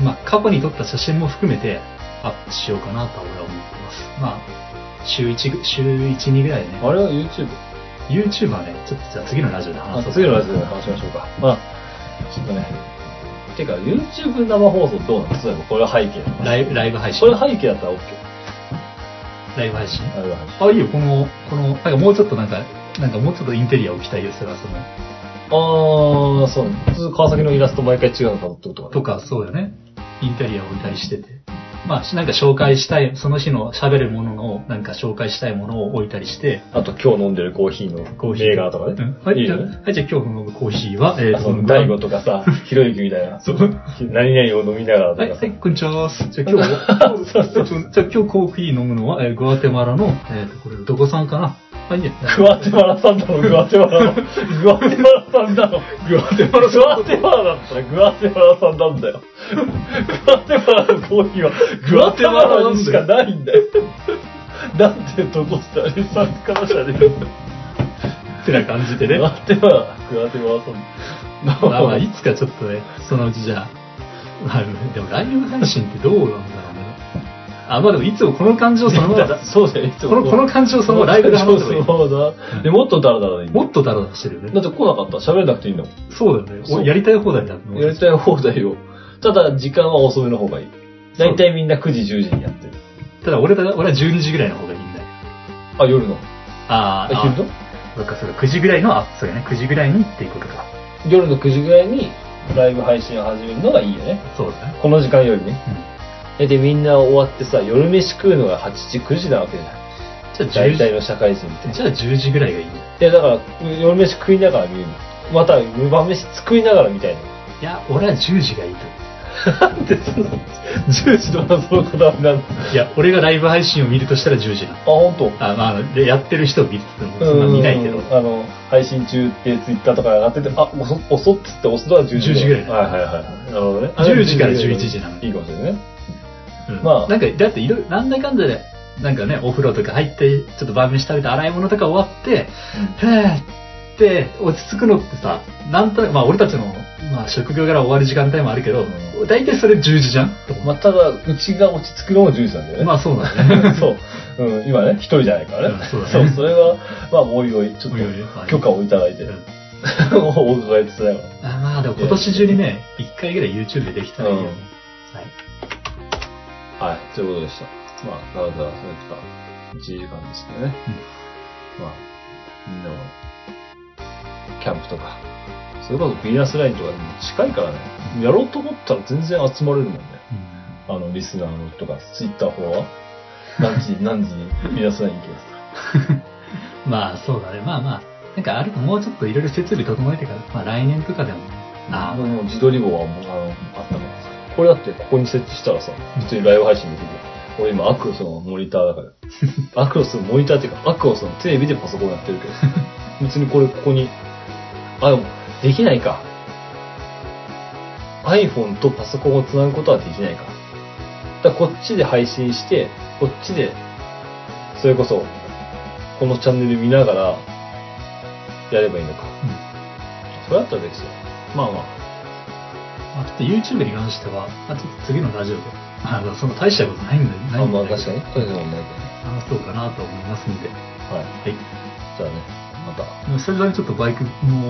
まあ過去に撮った写真も含めてアップしようかなと俺は思ってます。まあ週1、2ぐらいね。あれは YouTube はね、ちょっとじゃあ次のラジオで話そう。次のラジオで話しましょうか。まあちょっとね、てか YouTube 生放送どうなんですか。これは背景ライブ配信、これ背景だったら OK。ライブ配信あ、いいよ。このなんかもうちょっとなんかもうちょっとインテリアを期待する、その。ああ、そうね。普通川崎のイラスト毎回違うのかってことかね。とか、そうだね。インテリアを置いたりしてて、まあなんか紹介したい、その日の喋るもののなんか紹介したいものを置いたりして。あと今日飲んでるコーヒー映画とかね。うん、はい、いいね。はい、じゃあ今日飲むコーヒーは大悟とかさ、ひろゆきみたいな。そう。何々を飲みながらとか。はい、こんにちは。じゃあ今日コーヒー飲むのは、グアテマラのこれどこさんかな。あ、いいや。グアテマラさんだろ、グアテマラ。グアテマラさんだろ。グアテマラさん。グアテマラだったらグアテマラさんなんだよ。グアテマラのコーヒーはグアテマラにしかないんだよ。なんてとこしたりさんからじゃねえんだよ。ってな感じでね。グアテマラさん。まあまあ、いつかちょっとね、そのうちじゃあ。でもライブ配信ってどうなんだろうね。あ、まあでもいつもこの感じをそのまま、そうだよ、いつもこの感じをそのライブで話せばいい。でもっとダラダラでいい。もっとダラダラしてるよね。だって来なかったら喋れなくていいんだもん。そうだよね。俺やりたい放題だもん。やりたい放題を。ただ時間は遅めの方がいい。だいたいみんな9時10時にやってる。ただ俺は12時ぐらいの方がいいんだよ。あ、夜の。あ、昼の？なんかそれ9時ぐらいの、そうやね、9時ぐらいにっていうことか。夜の9時ぐらいにライブ配信を始めるのがいいよね。そうだね。この時間よりね。でみんな終わってさ、夜飯食うのが8時9時なわけじゃん。じゃあ大体の社会人みたいな。じゃあ10時ぐらいがいい。いやだから夜飯食いながら見るの。また晩飯作りながらみたいな。いや俺は10時がいいと思う。なんでその10時の謎のこだわりなの？いや俺がライブ配信を見るとしたら10時なの。あ、本当？あ、まあでやってる人を見るってそんな見ないけど。あの配信中ってツイッターとか上がってて、あ、遅っつって押すのは10時ぐらい。はい。なるほどね。10時から11時なの。いいかもしれないね。うん、まあなんかだっていろいろなんだかんだでなんかね、お風呂とか入ってちょっと晩飯食べて洗い物とか終わって、うん、へーって落ち着くのってさ、なんとなくまあ俺たちのまあ職業柄終わる時間帯もあるけど、大体それ10時じゃん。まあただうちが落ち着くのも10時なんだよね。まあそうなんだね。そう、うん、今ね一人じゃないからね。うん、そうだね。そう、それはまあおいおいちょっと許可をいただいて。お伺いしたよ。あ、まあでも今年中にね1回ぐらい YouTube でできたらいいよね。うん、はい。はい、ということでした。まあ、だらだらそういった1時間ですけどね。うん、まあ、みんなも、キャンプとか、それこそヴィーナスラインとか近いからね、やろうと思ったら全然集まれるもんね。うん、リスナーの人が、ツイッターフォロワー、何時にヴィーナスライン行きますか。まあ、そうだね。まあまあ、なんかあれももうちょっといろいろ設備整えてから、まあ来年とかでも、ああ、もう自撮り棒はもう、あったの。これだってここに設置したらさ、普通にライブ配信できるよ。俺今アクロスのモニターだから。アクロスのモニターっていうか、アクロスのテレビでパソコンやってるけど。別にこれここに、あ、でもできないか。iPhone とパソコンをつなぐことはできないか。だからこっちで配信して、こっちで、それこそ、このチャンネル見ながら、やればいいのか。うん、それだったらですよ。まあまあ。ちょっと YouTube に関しては、ちょっと次のラジオで、その大したことないんだよね。あ、まあ確かに。大したことない話そうかなと思いますんで。はい。じゃあね、また。久々にちょっとバイクの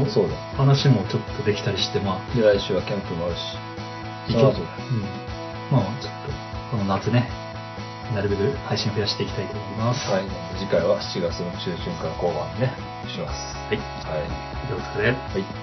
話もちょっとできたりして、まあ。で、来週はキャンプもあるし。行ける。まあ、ちょっと、この夏ね、なるべく配信増やしていきたいと思います。はい。次回は7月の中旬から後半ね、します。はい。はい。お疲れ。はい。